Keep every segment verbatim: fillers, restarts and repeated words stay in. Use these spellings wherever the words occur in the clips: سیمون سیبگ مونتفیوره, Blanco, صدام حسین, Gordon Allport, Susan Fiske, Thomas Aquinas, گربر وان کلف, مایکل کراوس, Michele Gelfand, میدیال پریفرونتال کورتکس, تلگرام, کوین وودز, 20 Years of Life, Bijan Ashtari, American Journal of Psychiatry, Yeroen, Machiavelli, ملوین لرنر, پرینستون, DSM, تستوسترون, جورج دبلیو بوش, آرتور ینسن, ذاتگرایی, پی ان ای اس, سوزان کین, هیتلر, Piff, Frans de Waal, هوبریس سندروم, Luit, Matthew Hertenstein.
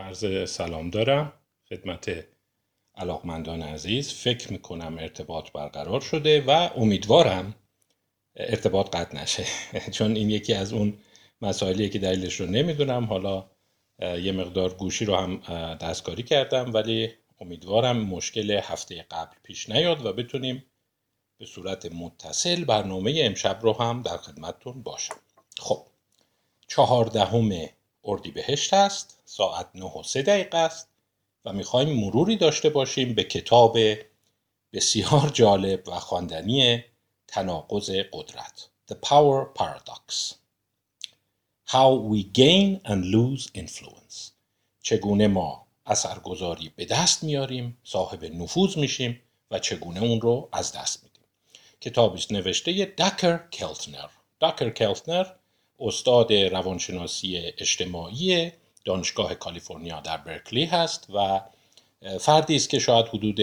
عرض سلام دارم خدمت علاقمندان عزیز. فکر میکنم ارتباط برقرار شده و امیدوارم ارتباط قطع نشه چون این یکی از اون مسائلیه که دلیلش رو نمیدونم. حالا یه مقدار گوشی رو هم دستکاری کردم ولی امیدوارم مشکل هفته قبل پیش نیاد و بتونیم به صورت متصل برنامه امشب رو هم در خدمتتون باشم. خب چهاردهم اردیبهشت است، ساعت نه و سه دقیقه است و میخوایم مروری داشته باشیم به کتاب بسیار جالب و خواندنی تناقض قدرت The Power Paradox How We Gain and Lose Influence. چگونه ما اثرگذاری به دست میاریم، صاحب نفوذ میشیم و چگونه اون رو از دست میدیم. کتابی نوشته داکر کلتنر. داکر کلتنر استاد روانشناسی اجتماعی دانشگاه کالیفرنیا در برکلی هست و فردی است که شاید حدود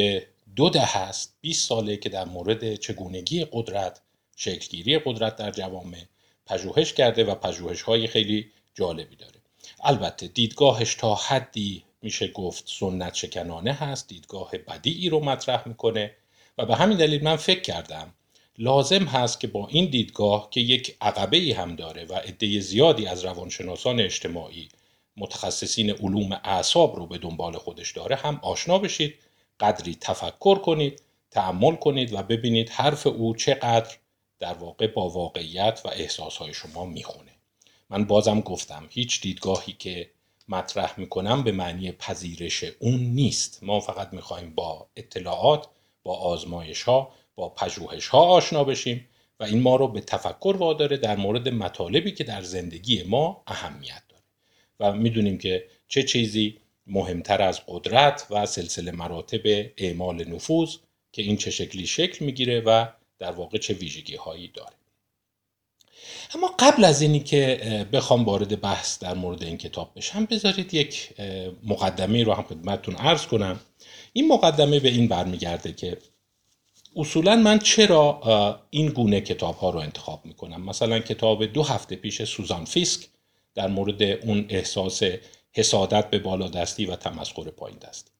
دو دهه است، بیست ساله که در مورد چگونگی قدرت، شکلگیری قدرت در جوامع پژوهش کرده و پژوهش‌های خیلی جالبی داره. البته دیدگاهش تا حدی میشه گفت سنت شکنانه هست، دیدگاه بدیعی رو مطرح میکنه و به همین دلیل من فکر کردم لازم هست که با این دیدگاه که یک عقبه‌ای هم داره و عده زیادی از روانشناسان اجتماعی متخصصین علوم اعصاب رو به دنبال خودش داره هم آشنا بشید، قدری تفکر کنید، تأمل کنید و ببینید حرف او چقدر در واقع با واقعیت و احساسهای شما میخونه. من بازم گفتم هیچ دیدگاهی که مطرح میکنم به معنی پذیرش اون نیست. ما فقط میخوایم با اطلاعات، با آزمایش ها، با پژوهش ها آشنا بشیم و این ما رو به تفکر واداره در مورد مطالبی که در زندگی ما اهمیت داره و میدونیم که چه چیزی مهمتر از قدرت و سلسله مراتب اعمال نفوذ که این چه شکلی شکل میگیره و در واقع چه ویژگی هایی داره. اما قبل از اینی که بخوام وارد بحث در مورد این کتاب بشم بذارید یک مقدمه رو هم خدمتتون عرض کنم. این مقدمه به این برمیگرده که اصولا من چرا این گونه کتاب ها رو انتخاب میکنم. مثلا کتاب دو هفته پیش سوزان فیسک در مورد اون احساس حسادت به بالادستی و تمسخر پایین دستی.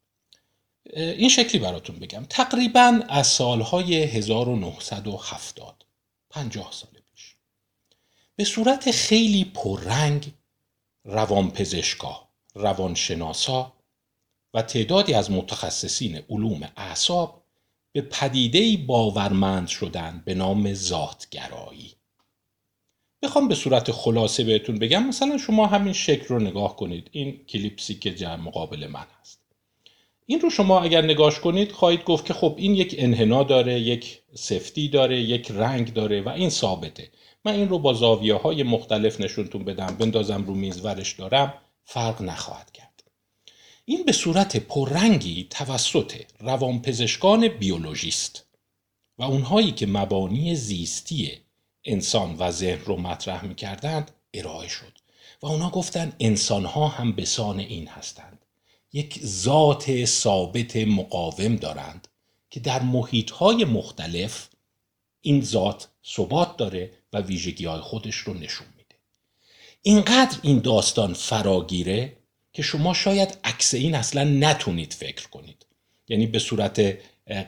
این شکلی براتون بگم تقریبا از سالهای هزار و نهصد و هفتاد، پنجاه سال پیش به صورت خیلی پررنگ روانپزشکا، روانشناسا و تعدادی از متخصصین علوم اعصاب به پدیده‌ای باورمند شدن به نام ذاتگرایی. بخوام به صورت خلاصه بهتون بگم مثلا شما همین شکل رو نگاه کنید، این کلیپسی که در مقابل من هست این رو شما اگر نگاش کنید خواهید گفت که خب این یک انحنا داره، یک سفتی داره، یک رنگ داره و این ثابته. من این رو با زاویه‌های مختلف نشونتون بدم، بندازم رو میز ورش دارم، فرق نخواهد کرد. این به صورت پررنگی توسط روانپزشکان بیولوژیست و اونهایی که مبانی زیستی انسان و ذهن رو مطرح می‌کردند ارائه شد و اونا گفتن انسان‌ها هم بسان این هستند، یک ذات ثابت مقاوم دارند که در محیط‌های مختلف این ذات ثبات داره و ویژگی‌های خودش رو نشون میده. اینقدر این داستان فراگیره که شما شاید عکس این اصلا نتونید فکر کنید، یعنی به صورت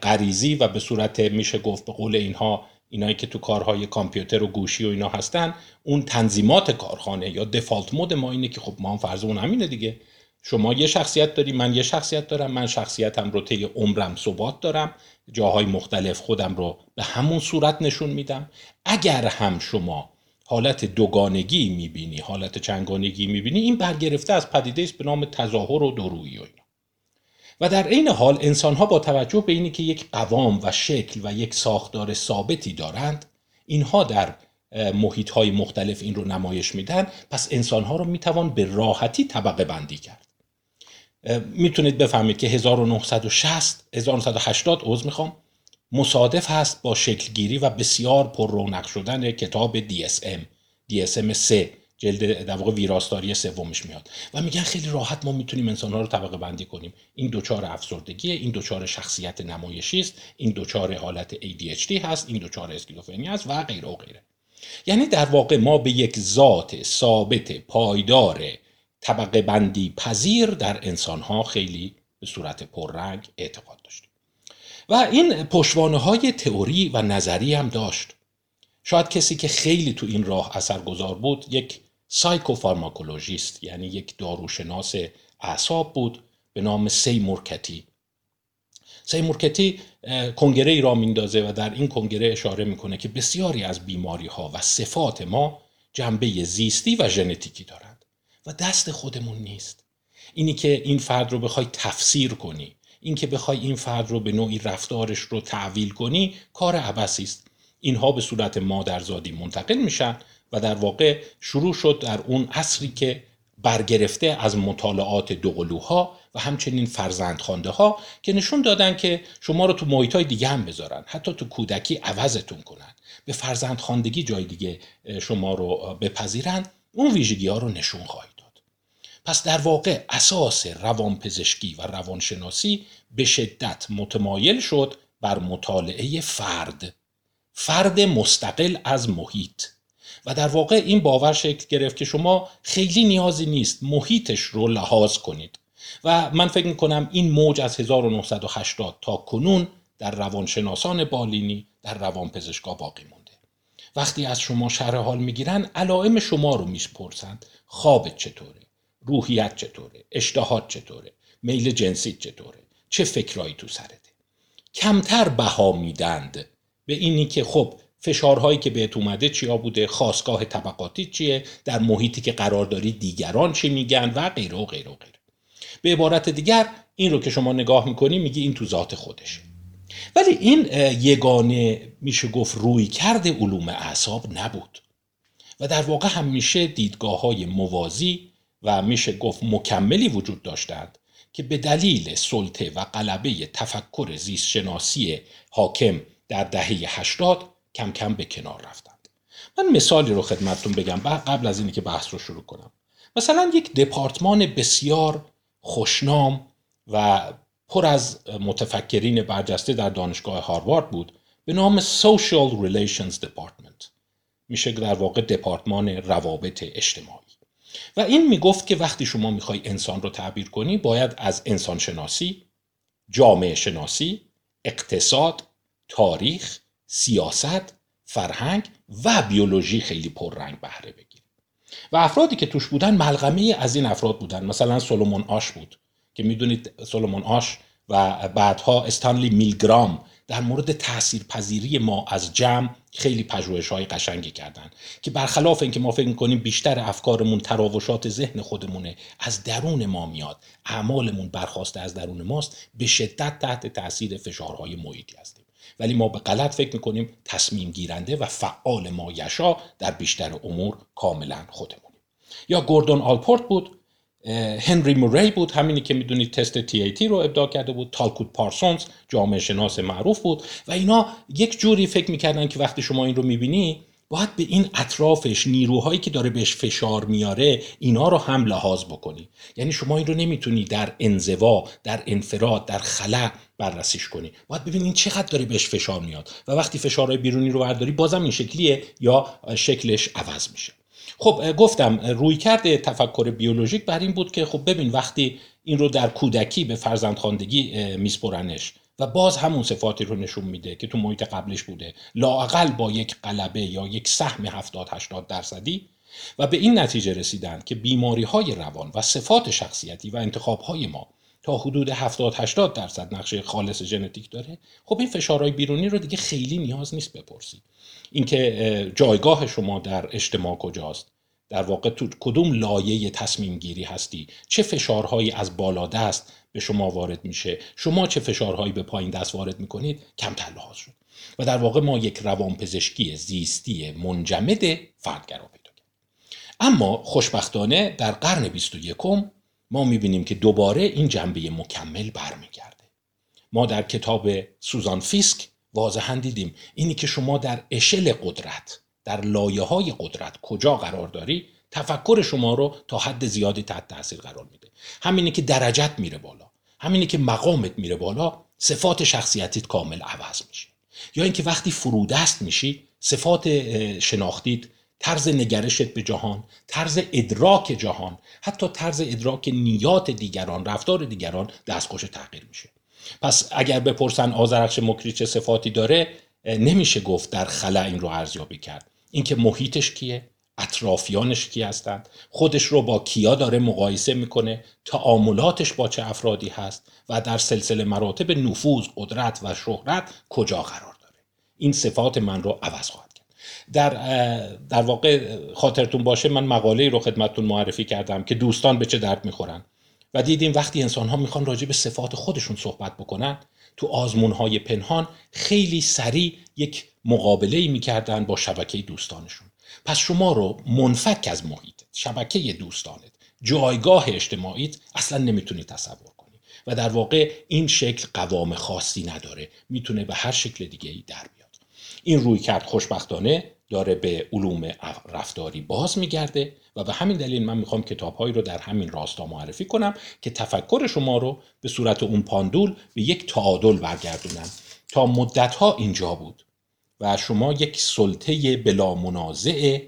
غریزی و به صورت میشه گفت به قول اینها، اینایی که تو کارهای کامپیوتر و گوشی و اینا هستن، اون تنظیمات کارخانه یا دیفالت مود ما اینه که خب ما هم فرض اون همینه دیگه. شما یه شخصیت داری، من یه شخصیت دارم، من شخصیتم رو طی عمرم ثبات دارم، جاهای مختلف خودم رو به همون صورت نشون میدم. اگر هم شما حالت دوگانگی میبینی، حالت چندگانگی میبینی، این برگرفته از پدیده است به نام تظاهر و دورویی و اینا. و در عین حال انسان‌ها با توجه به اینی که یک قوام و شکل و یک ساختار ثابتی دارند، اینها در محیط‌های مختلف این رو نمایش میدن، پس انسان‌ها رو میتوان به راحتی طبقه بندی کرد. میتونید بفهمید که هزار و نهصد و شصت هزار و نهصد و هشتاد عضو میخوام مصادف هست با شکلگیری و بسیار پر رونق شدن کتاب دی اس ام، دی اس ام سه جلد در واقع ویراستاری سومش میاد و میگن خیلی راحت ما میتونیم انسان‌ها رو طبقه بندی کنیم. این دوچار افسردگیه، این دوچار شخصیت نمایشی است، این دوچار حالت ای دی اچ دی هست، این دوچار اسکیزوفرنی است و غیره و غیره. یعنی در واقع ما به یک ذات ثابت پایدار طبقه بندی پذیر در انسانها خیلی به صورت پررنگ اعتقاد داشت. و این پشوانه‌های تئوری و نظری هم داشت. شاید کسی که خیلی تو این راه اثرگذار بود یک سایکوفارماکولوژیست، یعنی یک داروشناس اعصاب بود به نام سیمور کتی. سیمور کتی کنگره ای را میندازه و در این کنگره اشاره میکنه که بسیاری از بیماری ها و صفات ما جنبه زیستی و ژنتیکی دارند و دست خودمون نیست. اینی که این فرد رو بخوای تفسیر کنی، این که بخوای این فرد رو به نوعی رفتارش رو تعویل کنی، کار عبثی است. اینها به صورت مادرزادی منتقل میشن و در واقع شروع شد در اون عصری که برگرفته از مطالعات دوقلوها و همچنین فرزندخوانده ها که نشون دادن که شما رو تو محیط های دیگه هم بذارن، حتی تو کودکی عوضتون کنن، به فرزندخواندگی جای دیگه شما رو بپذیرن، اون ویژگی ها رو نشون خواهید داد. پس در واقع اساس روانپزشکی و روانشناسی به شدت متمایل شد بر مطالعه فرد، فرد مستقل از محیط، و در واقع این باور شکل گرفت که شما خیلی نیازی نیست محیطش رو لحاظ کنید. و من فکر میکنم این موج از هزار و نهصد و هشتاد تا کنون در روانشناسان بالینی، در روانپزشکا باقی مونده. وقتی از شما شرح حال میگیرن علائم شما رو میپرسند، خوابت چطوره، روحیت چطوره، اشتهات چطوره، میل جنسی چطوره، چه فکرایی تو سرته. کمتر بها میدند به اینی که خب فشارهایی که بهت اومده چیا بوده، خاستگاه طبقاتی چیه، در محیطی که قرار داری دیگران چی میگن و غیره و غیره و غیره. به عبارت دیگر این رو که شما نگاه میکنی میگی این تو ذات خودشه. ولی این یگانه میشه گفت روی کرده علوم اعصاب نبود و در واقع همیشه دیدگاه های موازی و میشه گفت مکملی وجود داشتند که به دلیل سلطه و غلبه تفکر زیست شناسی حاکم در دهه هشتاد کم کم به کنار رفتند. من مثالی رو خدمتتون بگم قبل از اینکه بحث رو شروع کنم. مثلا یک دپارتمان بسیار خوشنام و پر از متفکرین برجسته در دانشگاه هاروارد بود به نام Social Relations Department. میشه در واقع دپارتمان روابط اجتماعی. و این میگفت که وقتی شما میخوای انسان رو تعبیر کنی باید از انسانشناسی، جامعه شناسی، اقتصاد، تاریخ، سیاست، فرهنگ و بیولوژی خیلی پررنگ بهره بگیریم. و افرادی که توش بودن ملغمه از این افراد بودن. مثلا سولومون آش بود که میدونید سولومون آش و بعدها استنلی میلگرام در مورد تاثیرپذیری ما از جمع خیلی پژوهش‌های قشنگی کردن که برخلاف اینکه ما فکر می‌کنیم بیشتر افکارمون تراوشات ذهن خودمونه، از درون ما میاد، اعمالمون برخواسته از درون ماست، به شدت تحت تاثیر فشارهای محیطی هستیم. ولی ما به غلط فکر میکنیم تصمیم گیرنده و فعال مایشا در بیشتر امور کاملا خودمونیم. یا گوردون آلپورت بود، هنری موری بود، همینی که میدونید تست تی ای تی رو ابداع کرده بود، تالکوت پارسونز جامعه شناس معروف بود و اینا یک جوری فکر میکردن که وقتی شما این رو میبینی باید به این اطرافش، نیروهایی که داره بهش فشار میاره، اینا رو هم لحاظ بکنی. یعنی شما این رو نمیتونی در انزوا، در انفراد، در خلأ بررسیش کنی. باید ببینین چقدر داره بهش فشار میاد و وقتی فشارهای بیرونی رو برداری بازم این شکلیه یا شکلش عوض میشه. خب گفتم رویکرد تفکر بیولوژیک بر این بود که خب ببین وقتی این رو در کودکی به فرزندخواندگی میسپرنش و باز همون صفاتی رو نشون میده که تو محیط قبلش بوده، لااقل با یک غلبه یا یک سهم هفتاد هشتاد درصدی، و به این نتیجه رسیدن که بیماری‌های روان و صفات شخصیتی و انتخاب‌های ما تا حدود هفتاد هشتاد درصد نقشه خالص ژنتیک داره. خب این فشارهای بیرونی رو دیگه خیلی نیاز نیست بپرسی. اینکه جایگاه شما در اجتماع کجاست؟ در واقع تو کدوم لایه تصمیم گیری هستی؟ چه فشارهایی از بالا دست به شما وارد میشه؟ شما چه فشارهایی به پایین دست وارد میکنید؟ کمتر لحاظ شد. و در واقع ما یک روانپزشکی زیستی منجمد فردگرا پیدا کردیم. اما خوشبختانه در قرن بیست و یکم ما میبینیم که دوباره این جنبه مکمل برمیگرده. ما در کتاب سوزان فیسک واضحاً دیدیم اینی که شما در اشل قدرت، در لایه‌های قدرت کجا قرار داری، تفکر شما رو تا حد زیادی تحت تاثیر قرار میده. همینه که درجت میره بالا، همینه که مقامت میره بالا، صفات شخصیتیت کامل عوض میشه. یا اینکه وقتی فرودست میشی، صفات شناختیت طرز نگرشت به جهان، طرز ادراک جهان، حتی طرز ادراک نیات دیگران، رفتار دیگران دستخوش تغییر میشه. پس اگر بپرسن آذرخش مکری چه صفاتی داره، نمیشه گفت در خلا این رو ارزیابی کرد. اینکه محیطش کیه، اطرافیانش کی هستند، خودش رو با کیا داره مقایسه میکنه، تعاملاتش با چه افرادی هست و در سلسله مراتب نفوذ، قدرت و شهرت کجا قرار داره. این صفات من رو عوض خواهد کرد. در در واقع خاطرتون باشه من مقاله‌ای رو خدمتتون معرفی کردم که دوستان به چه درد میخورن و دیدیم وقتی انسان‌ها میخوان راجع به صفات خودشون صحبت بکنن، تو آزمون‌های پنهان خیلی سریع یک مقابله‌ای میکردن با شبکه دوستانشون. پس شما رو منفک از محیطت، شبکه دوستانت، جایگاه اجتماعیت اصلا نمیتونی تصور کنی و در واقع این شکل قوام خاصی نداره، میتونه به هر شکل دیگه‌ای در بیاد. این رویکرد خوشبختانه داره به علوم رفتاری باز میگرده و به همین دلیل من میخوام کتاب‌هایی رو در همین راستا معرفی کنم که تفکر شما رو به صورت اون پاندول به یک تعادل برگردونن. تا مدت‌ها اینجا بود و شما یک سلطه بلا منازع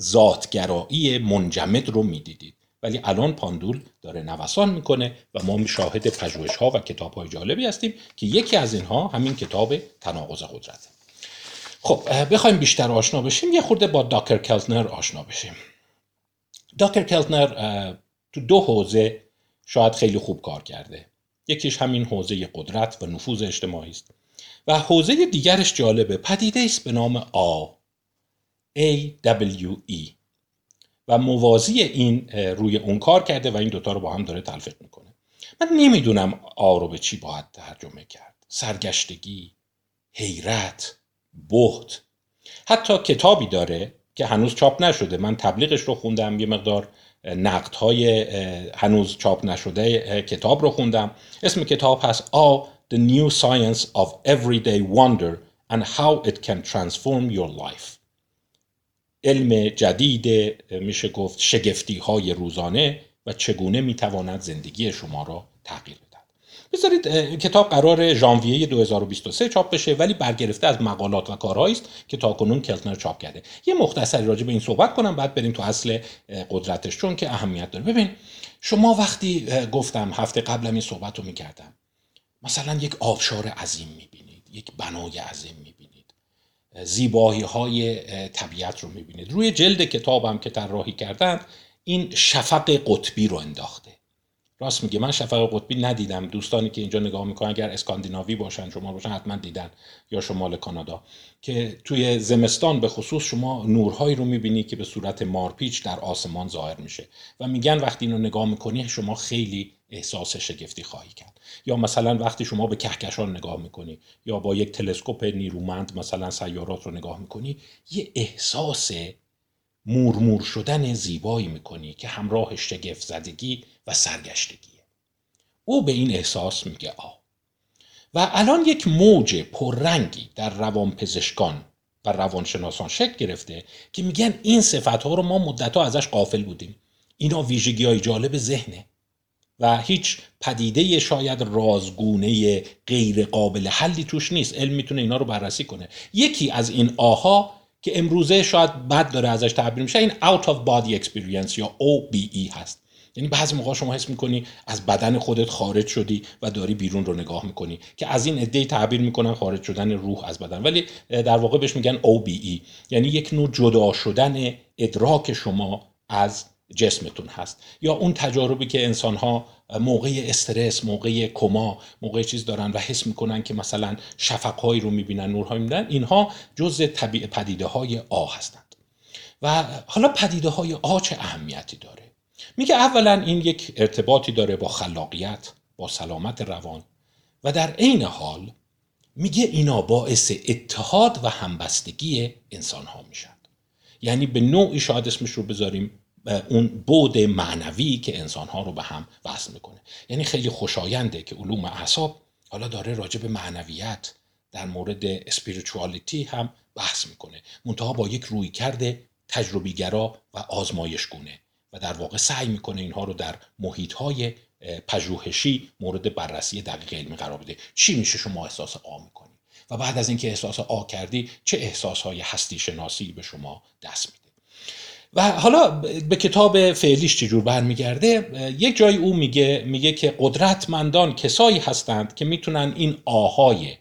ذاتگرایی منجمد رو میدیدید، ولی الان پاندول داره نوسان میکنه و ما شاهد پژوهش‌ها و کتاب‌های جالبی هستیم که یکی از اینها همین کتاب تناقض قدرته. خب بخوایم بیشتر آشنا بشیم، یه خورده با داکر کلتنر آشنا بشیم. داکر کلتنر تو دو حوزه شاید خیلی خوب کار کرده. یکیش همین حوزه قدرت و نفوذ اجتماعی است و حوزه دیگرش جالبه، پدیده است به نام آ ای دبلیو ای و موازی این روی اون کار کرده و این دوتا رو با هم داره تلفیق میکنه. من نمیدونم آ رو به چی باید ترجمه کرد، سرگشتگی، حیرت، بهت. حتی کتابی داره که هنوز چاپ نشده، من تبلیغش رو خوندم، یه مقدار نقدهای هنوز چاپ نشده کتاب رو خوندم. اسم کتاب هست آ The New Science of Everyday Wonder and How It Can Transform Your Life. علم جدید، میشه گفت شگفتی های روزانه و چگونه میتواند زندگی شما را تغییر بدهد. بذارید کتاب قرار ژانویه دو هزار و بیست و سه چاپ بشه، ولی برگرفته از مقالات و کارهایی است که تاکنون کلتنر چاپ کرده. یه مختصری راجع به این صحبت کنم، بعد بریم تو اصل قدرتش چون که اهمیت داره. ببین شما وقتی گفتم هفته قبلم این صحبت رو میکردم، مثلا یک آبشار عظیم میبینید، یک بنای عظیم میبینید، زیبایی های طبیعت رو میبینید. روی جلد کتابم که طراحی کردن این شفق قطبی رو انداخته. راست میگه، من شفق قطبی ندیدم. دوستانی که اینجا نگاه میکنن اگر اسکاندیناوی باشن، شما باشن، حتما دیدن، یا شمال کانادا که توی زمستان به خصوص شما نورهایی رو میبینی که به صورت مارپیچ در آسمان ظاهر میشه و میگن وقتی اینو نگاه میکنی شما خیلی احساس شگفتی خواهی کرد. یا مثلا وقتی شما به کهکشان نگاه میکنی یا با یک تلسکوپ نیرومند مثلا سیارات رو نگاه میکنی، یه احساس مورمور شدن زیبایی میکنی که همراه شگفت زدگی و سرگشتگیه. او به این احساس میگه آ. و الان یک موج پررنگی در روانپزشکان و روانشناسان شکل گرفته که میگن این صفت‌ها رو ما مدت‌ها ازش غافل بودیم. اینا ویژگی‌های جالب ذهنه و هیچ پدیده شاید رازگونه غیر قابل حلی توش نیست. علم میتونه اینا رو بررسی کنه. یکی از این آها که امروزه شاید بد داره ازش تعبیر میشه، این out of body experience یا او بی ای هست. یعنی بعضی موقع شما حس میکنی از بدن خودت خارج شدی و داری بیرون رو نگاه میکنی که از این عده‌ای تعبیر میکنن خارج شدن روح از بدن، ولی در واقع بهش میگن او بی ای، یعنی یک نوع جدا شدن ادراک شما از جسمتون هست. یا اون تجاربی که انسان‌ها موقع استرس، موقع کما، موقع چیز دارن و حس میکنن که مثلا شفق‌هایی رو میبینن، نورهایی میبینن، اینها جزء طبیعی پدیده‌های آ هستند. و حالا پدیده‌های آ چه اهمیتی داره؟ میگه اولا این یک ارتباطی داره با خلاقیت، با سلامت روان و در عین حال میگه اینا باعث اتحاد و همبستگی انسان‌ها میشن. یعنی به نوعی شاید اسمش رو بذاریم اون بود معنوی که انسان‌ها رو به هم وصل میکنه. یعنی خیلی خوشاینده که علوم اعصاب حالا داره راجع به معنویت، در مورد اسپریچوالیتی هم بحث میکنه، منتها با یک رویکرد تجربی‌گرا و آزمایشگونه و در واقع سعی میکنه اینها رو در محیط‌های پژوهشی مورد بررسی دقیق علمی قرار بده. چی میشه شما احساس آ میکنی؟ و بعد از اینکه احساس آ کردی چه احساس‌های هستی شناسی به شما دست میده. و حالا به کتاب فعلیش چجور برمیگرده، یک جایی او میگه میگه که قدرتمندان کسایی هستند که میتونن این آهای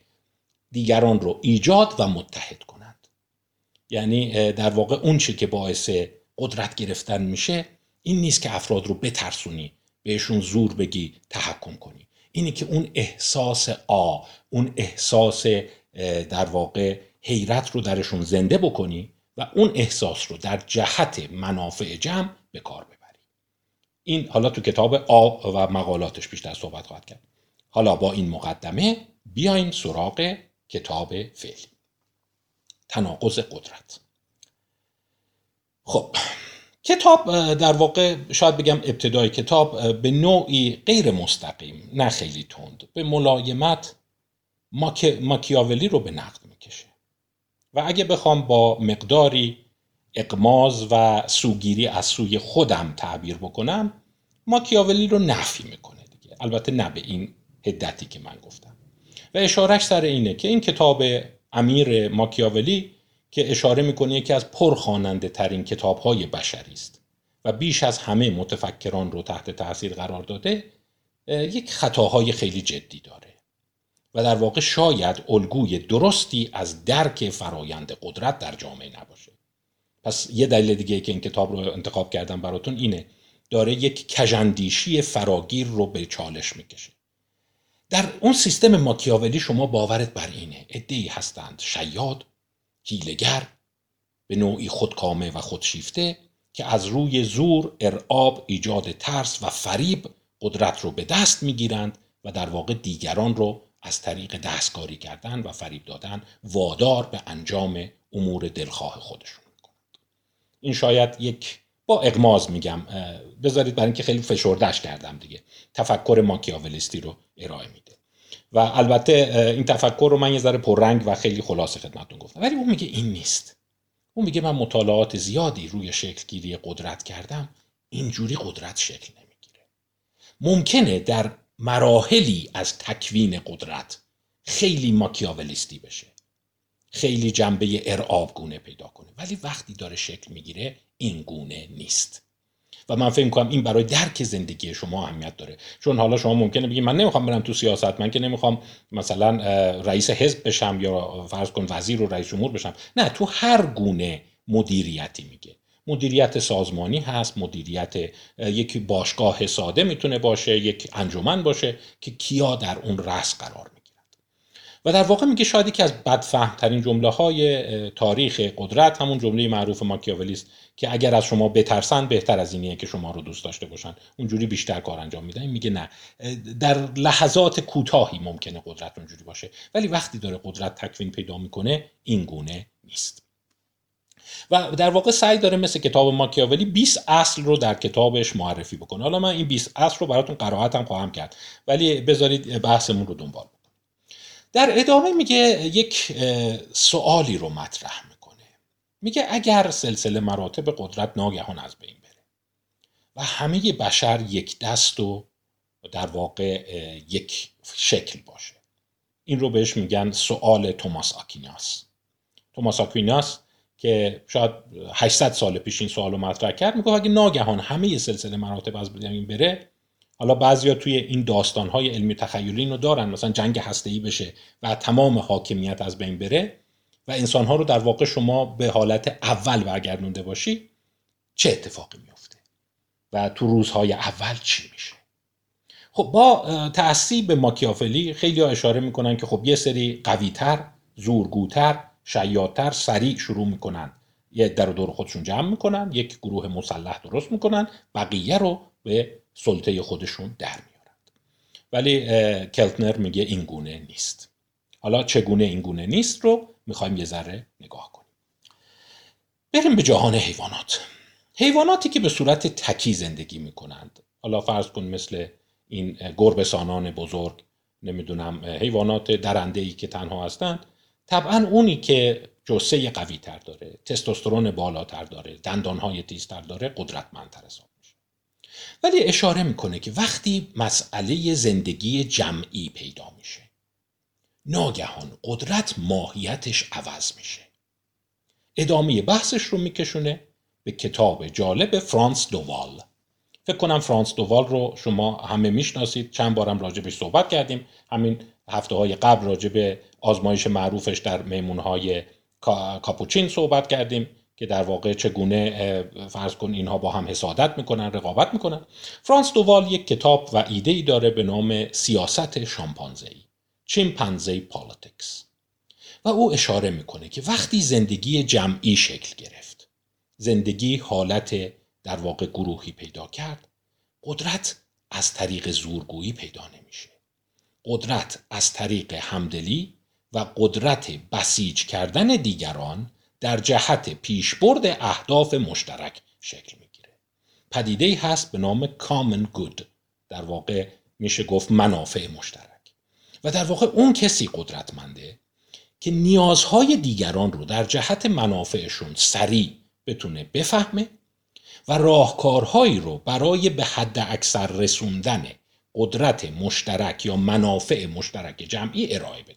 دیگران رو ایجاد و متحد کنند. یعنی در واقع اون چی که باعث قدرت گرفتن میشه این نیست که افراد رو بترسونی، بهشون زور بگی، تحکم کنی. اینی که اون احساس آ، اون احساس در واقع حیرت رو درشون زنده بکنی و اون احساس رو در جهت منافع جمع به کار ببری. این حالا تو کتاب آ و مقالاتش بیشتر صحبت خواهد کرد. حالا با این مقدمه بیایم سراغ کتاب فعلی، تناقض قدرت. خب کتاب در واقع شاید بگم ابتدای کتاب به نوعی غیر مستقیم، نه خیلی تند، به ملایمت ماکیاولی رو به نقد میکشه و اگه بخوام با مقداری اغماض و سوگیری از سوی خودم تعبیر بکنم، ماکیاولی رو نفی میکنه دیگه، البته نه به این حدتی که من گفتم. و اشارهش سر اینه که این کتاب امیر ماکیاولی که اشاره میکنه یکی از پرخواننده ترین کتاب‌های بشری است و بیش از همه متفکران رو تحت تاثیر قرار داده، یک خطاهای خیلی جدی داره و در واقع شاید الگوی درستی از درک فرایند قدرت در جامعه نباشه. پس یه دلیل دیگه که این کتاب رو انتخاب کردم براتون اینه، داره یک کژاندیشی فراگیر رو به چالش میکشه. در اون سیستم ماکیاولی شما باورت بر اینه عده‌ای هستند شیاد، هیله‌گر، به نوعی خودکامه و خودشیفته که از روی زور، ارعاب، ایجاد ترس و فریب قدرت رو به دست میگیرند و در واقع دیگران رو از طریق دستکاری کردن و فریب دادن وادار به انجام امور دلخواه خودشون میکنند. این شاید یک با اغماض میگم، بذارید برای اینکه خیلی فشرده‌اش کردم دیگه، تفکر ماکیاولیستی رو ارائه میده و البته این تفکر رو من یه ذره پررنگ و خیلی خلاصه خدمتتون گفتم، ولی اون میگه این نیست. اون میگه من مطالعات زیادی روی شکلگیری قدرت کردم، اینجوری قدرت شکل نمیگیره. ممکنه در مراحلی از تکوین قدرت خیلی ماکیاولیستی بشه، خیلی جنبه ارعاب گونه پیدا کنه، ولی وقتی داره شکل میگیره این گونه نیست. و من فکر می‌کنم این برای درک زندگی شما اهمیت داره، چون حالا شما ممکنه بگید من نمیخوام برم تو سیاست، من که نمیخوام مثلا رئیس حزب بشم یا فرض کن وزیر و رئیس جمهور بشم. نه، تو هر گونه مدیریتی میگه، مدیریت سازمانی هست، مدیریت یک باشگاه ساده میتونه باشه، یک انجمن باشه که کیا در اون رأس قرار میگیرند. و در واقع میگه شاید یکی از بدفهم ترین جمله‌های تاریخ قدرت همون جمله معروف ماکیاولی است که اگر از شما بترسن بهتر از اینیه که شما رو دوست داشته باشن، اونجوری بیشتر کار انجام میدن. میگه نه، در لحظات کوتاهی ممکنه قدرت اونجوری باشه، ولی وقتی داره قدرت تکوین پیدا میکنه این گونه نیست. و در واقع سعی داره مثل کتاب ماکیاولی بیست اصل رو در کتابش معرفی بکنه. حالا من این بیست اصل رو براتون قرائت هم خواهم کرد، ولی بذارید بحثمون رو دنبال بکنیم. در ادامه میگه یک سوالی رو مطرح میگه اگر سلسله مراتب قدرت ناگهان از بین بره و همه بشر یک دست و در واقع یک شکل باشه، این رو بهش میگن سؤال توماس آکیناس. توماس آکیناس که شاید هشتصد سال پیش این سوال رو مطرح کرد، میگه اگه ناگهان همه سلسله مراتب از بین بره، حالا بعضیا توی این داستان‌های علمی تخیلی رو دارن، مثلا جنگ هسته‌ای بشه و تمام حاکمیت از بین بره و انسان‌ها رو در واقع شما به حالت اول برگردونده باشی، چه اتفاقی میفته و تو روزهای اول چی میشه؟ خب با تعصیب ماکیاولی خیلی ها اشاره میکنن که خب یه سری قویتر، زورگوتر، شیادتر سریع شروع میکنن، یه در و دور خودشون جمع میکنن، یک گروه مسلح درست میکنن، بقیه رو به سلطه خودشون در میارند. ولی کلتنر میگه این گونه نیست. حالا چگونه این گونه نیست رو میخوایم یه ذره نگاه کنیم. بریم به جهان حیوانات. حیواناتی که به صورت تکی زندگی میکنند، حالا فرض کن مثل این گربه‌سانان بزرگ، نمیدونم حیوانات درنده‌ای که تنها هستند، طبعا اونی که جثه قوی تر داره، تستوسترون بالاتر داره، دندانهای تیزتر داره، قدرتمندتر حساب میشه. ولی اشاره میکنه که وقتی مسئله زندگی جمعی پیدا میشه، ناگهان قدرت ماهیتش عوض میشه. ادامه بحثش رو میکشونه به کتاب جالب فرانس دووال. فکر کنم فرانس دووال رو شما همه میشناسید، چند بارم راجبش صحبت کردیم. همین هفته های قبل راجب آزمایش معروفش در میمونهای کاپوچین صحبت کردیم که در واقع چگونه فرض کن اینها با هم حسادت میکنن، رقابت میکنن. فرانس دووال یک کتاب و ایده ای داره به نام سیاست شامپانزه‌ای، چیمپانزی پالیتیکس، و او اشاره میکنه که وقتی زندگی جمعی شکل گرفت، زندگی حالت در واقع گروهی پیدا کرد، قدرت از طریق زورگویی پیدا نمیشه. قدرت از طریق همدلی و قدرت بسیج کردن دیگران در جهت پیشبرد اهداف مشترک شکل میگیره. پدیده‌ای هست به نام کامن گود، در واقع میشه گفت منافع مشترک، و در واقع اون کسی قدرتمنده که نیازهای دیگران رو در جهت منافعشون سریع بتونه بفهمه و راهکارهایی رو برای به حد اکثر رسوندن قدرت مشترک یا منافع مشترک جمعی ارائه بده.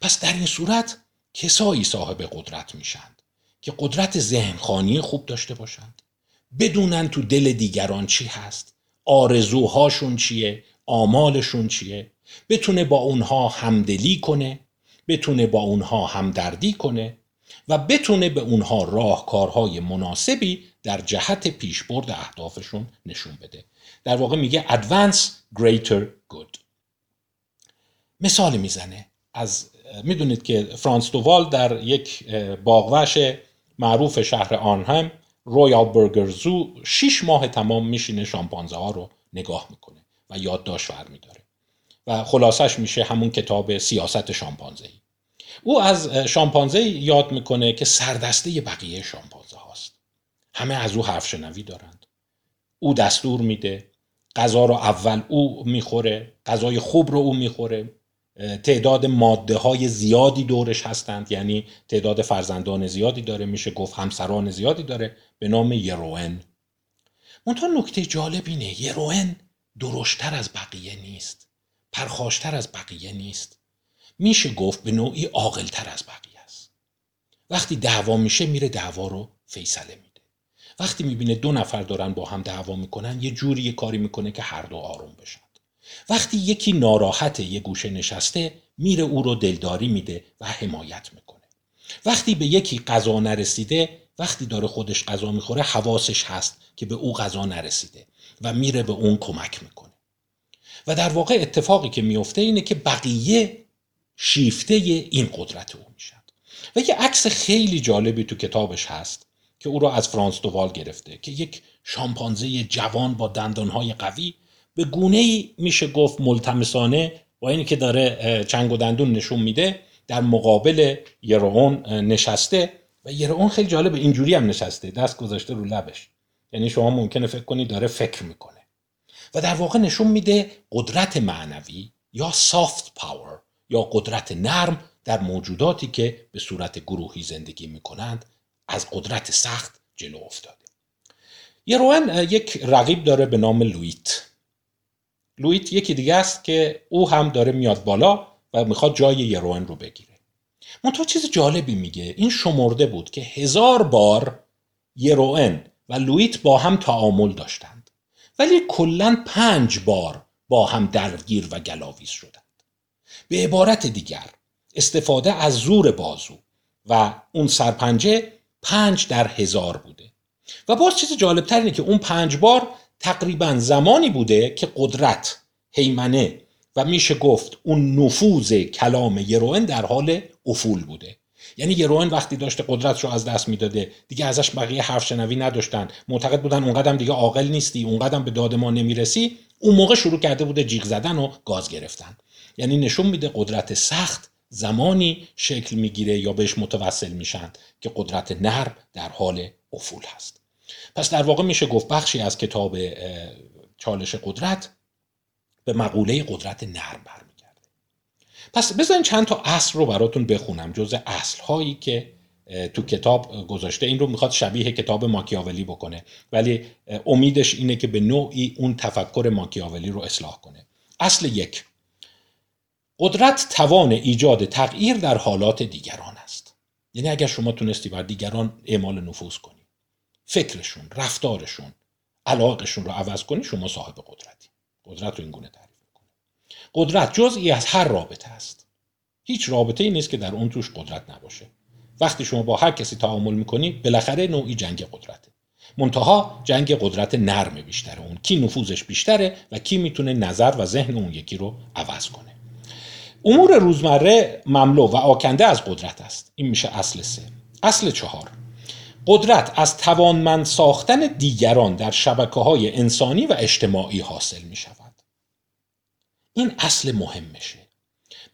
پس در این صورت کسایی صاحب قدرت میشند که قدرت ذهنخوانی خوب داشته باشند، بدونن تو دل دیگران چی هست، آرزوهاشون چیه، آمالشون چیه، بتونه با اونها همدلی کنه، بتونه با اونها همدردی کنه و بتونه به اونها راهکارهای مناسبی در جهت پیشبرد اهدافشون نشون بده. در واقع میگه Advance Greater Good. مثال میزنه از، میدونید که فرانس دووال در یک باغوش معروف شهر آنهم، رویال برگر زو، شش ماه تمام میشینه شامپانزه ها رو نگاه میکنه و یادداشت برمی داره و خلاصش میشه همون کتاب سیاست شامپانزه‌ای. او از شامپانزه یاد میکنه که سردسته بقیه شامپانزه هاست، همه از او حرف شنوی دارند، او دستور میده، غذا رو اول او میخوره، غذای خوب رو او میخوره، تعداد ماده های زیادی دورش هستند، یعنی تعداد فرزندان زیادی داره، میشه گفت همسران زیادی داره به نام یروئن. منتها نکته جالب اینه یروئن درشتر از بقیه نیست، پرخاشتر از بقیه نیست، میشه گفت به نوعی عاقل‌تر از بقیه است. وقتی دعوا میشه میره دعوا رو فیصله میده. وقتی میبینه دو نفر دارن با هم دعوا میکنن یه جوری یه کاری میکنه که هر دو آروم بشن. وقتی یکی ناراحته یه گوشه نشسته میره او رو دلداری میده و حمایت میکنه. وقتی به یکی غذا نرسیده، وقتی داره خودش غذا میخوره حواسش هست که به او غذا نرسیده و میره به اون کمک میکنه. و در واقع اتفاقی که میفته اینه که بقیه شیفته این قدرت او میشن. و یه عکس خیلی جالبی تو کتابش هست که او رو از فرانس دووال گرفته که یک شامپانزه جوان با دندانهای قوی به گونه‌ای میشه گفت ملتمسانه با اینی که داره چنگ و دندون نشون میده در مقابل یروئن نشسته و یروئن خیلی جالبه اینجوری هم نشسته، دست گذاشته رو لبش، یعنی شما ممکنه فکر کنید داره فکر میکنه و در واقع نشون میده قدرت معنوی یا soft power یا قدرت نرم در موجوداتی که به صورت گروهی زندگی میکنند از قدرت سخت جلو افتاده. یروئن یک رقیب داره به نام لویت. لویت یکی دیگه است که او هم داره میاد بالا و میخواد جای یروئن رو بگیره. منتها چیز جالبی میگه، این شمرده بود که هزار بار یروئن و لویت با هم تعامل داشتند ولی کلاً پنج بار با هم درگیر و گلاویز شدند. به عبارت دیگر استفاده از زور بازو و اون سرپنجه پنج در هزار بوده و باز چیز جالبتر اینه که اون پنج بار تقریبا زمانی بوده که قدرت، هیمنه و میشه گفت اون نفوذ کلام یروئن در حال افول بوده. یعنی یروئن وقتی داشته قدرتش رو از دست میداده دیگه ازش بقیه حرف شنوی نداشتن، معتقد بودن اونقدرم دیگه عاقل نیستی، اونقدرم به داد ما نمیرسی، اون موقع شروع کرده بوده جیغ زدن و گاز گرفتن. یعنی نشون میده قدرت سخت زمانی شکل میگیره یا بهش متوسل میشن که قدرت نرم در حال افول هست. پس در واقع میشه گفت بخشی از کتاب چالش قدرت به مقوله قدرت نرم برمیگرده. پس بذارین چند تا اصل رو براتون بخونم جزء اصل هایی که تو کتاب گذاشته. این رو میخواد شبیه کتاب ماکیاولی بکنه ولی امیدش اینه که به نوعی اون تفکر ماکیاولی رو اصلاح کنه. اصل یک، قدرت توان ایجاد تغییر در حالات دیگران است. یعنی اگر شما تونستی بر دیگران اعمال نفوذ کنی، فکرشون، رفتارشون، علاقشون رو عوض کنی، شما صاحب قدرتی. قدرت رو این گونه تعریف می‌کنه. قدرت جزئی از هر رابطه است. هیچ رابطه‌ای نیست که در اون توش قدرت نباشه. وقتی شما با هر کسی تعامل می‌کنی، بالاخره نوعی جنگ قدرته. منتها جنگ قدرت نرم بیشتره. اون کی نفوذش بیشتره و کی میتونه نظر و ذهن اون یکی رو عوض کنه. امور روزمره مملو و آکنده از قدرت است. این میشه اصل سه. اصل چهار: قدرت از توانمند ساختن دیگران در شبکه‌های انسانی و اجتماعی حاصل میشود. این اصل مهمشه.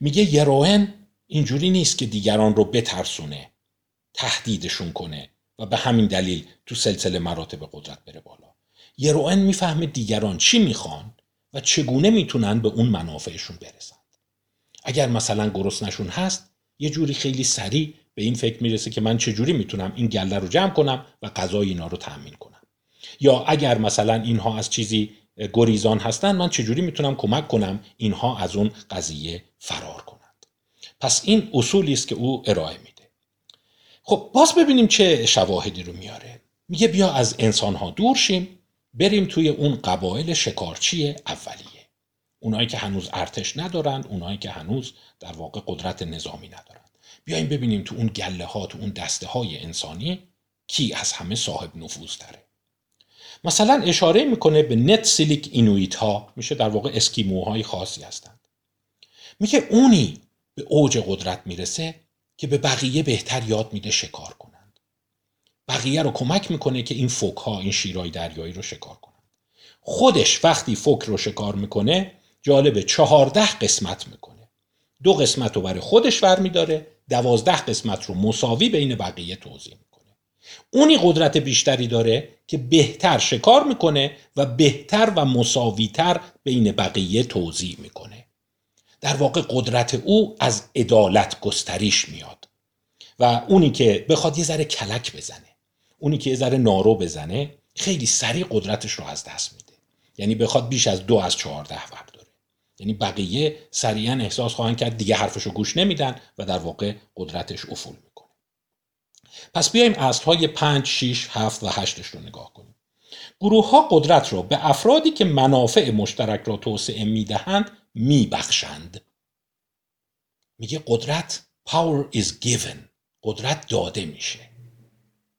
میگه یروئن اینجوری نیست که دیگران رو بترسونه، تهدیدشون کنه و به همین دلیل تو سلسله مراتب قدرت بره بالا. یروئن میفهمه دیگران چی میخوان و چگونه میتونن به اون منافعشون برسن. اگر مثلا گرسنشون هست، یه جوری خیلی سریع به این فکر میرسه که من چجوری میتونم این گله رو جمع کنم و غذای اینا رو تامین کنم. یا اگر مثلا اینها از چیزی گریزان هستن، من چجوری میتونم کمک کنم اینها از اون قضیه فرار کنند. پس این اصولی است که او ارائه میده. خب باز ببینیم چه شواهدی رو میاره. میگه بیا از انسانها دور شیم، بریم توی اون قبایل شکارچی اولیه. اونایی که هنوز ارتش ندارند، اونایی که هنوز در واقع قدرت نظامی ندارند. بیایم ببینیم تو اون گله ها، تو اون دسته های انسانی کی از همه صاحب نفوذ داره. مثلا اشاره میکنه به نت سیلیک اینویت ها، میشه در واقع اسکیموهای خاصی هستند. میگه اونی به اوج قدرت میرسه که به بقیه بهتر یاد میده شکار کنند. بقیه رو کمک میکنه که این فوک ها، این شیرای دریایی رو شکار کنند. خودش وقتی فوک رو شکار میکنه، جالبه چهارده قسمت میکنه. دو قسمت رو برای خودش ور میداره، دوازده قسمت رو مساوی بین بقیه توزیع میکنه. اونی قدرت بیشتری داره که بهتر شکار میکنه و بهتر و مساویتر بین بقیه توزیع میکنه. در واقع قدرت او از عدالت گستریش میاد. و اونی که بخواد یه ذره کلک بزنه، اونی که یه ذره نارو بزنه، خیلی سریع قدرتش رو از دست میده. یعنی بخواد بیش از دو از چهارده ور، یعنی بقیه سریعا احساس خواهند کرد دیگه حرفشو گوش نمیدن و در واقع قدرتش افول میکنه. پس بیایم اصلهای پنج، شش، هفت و هشتش رو نگاه کنیم. گروه ها قدرت رو به افرادی که منافع مشترک را توسعه میدهند میبخشند. میگه قدرت power is given، قدرت داده میشه.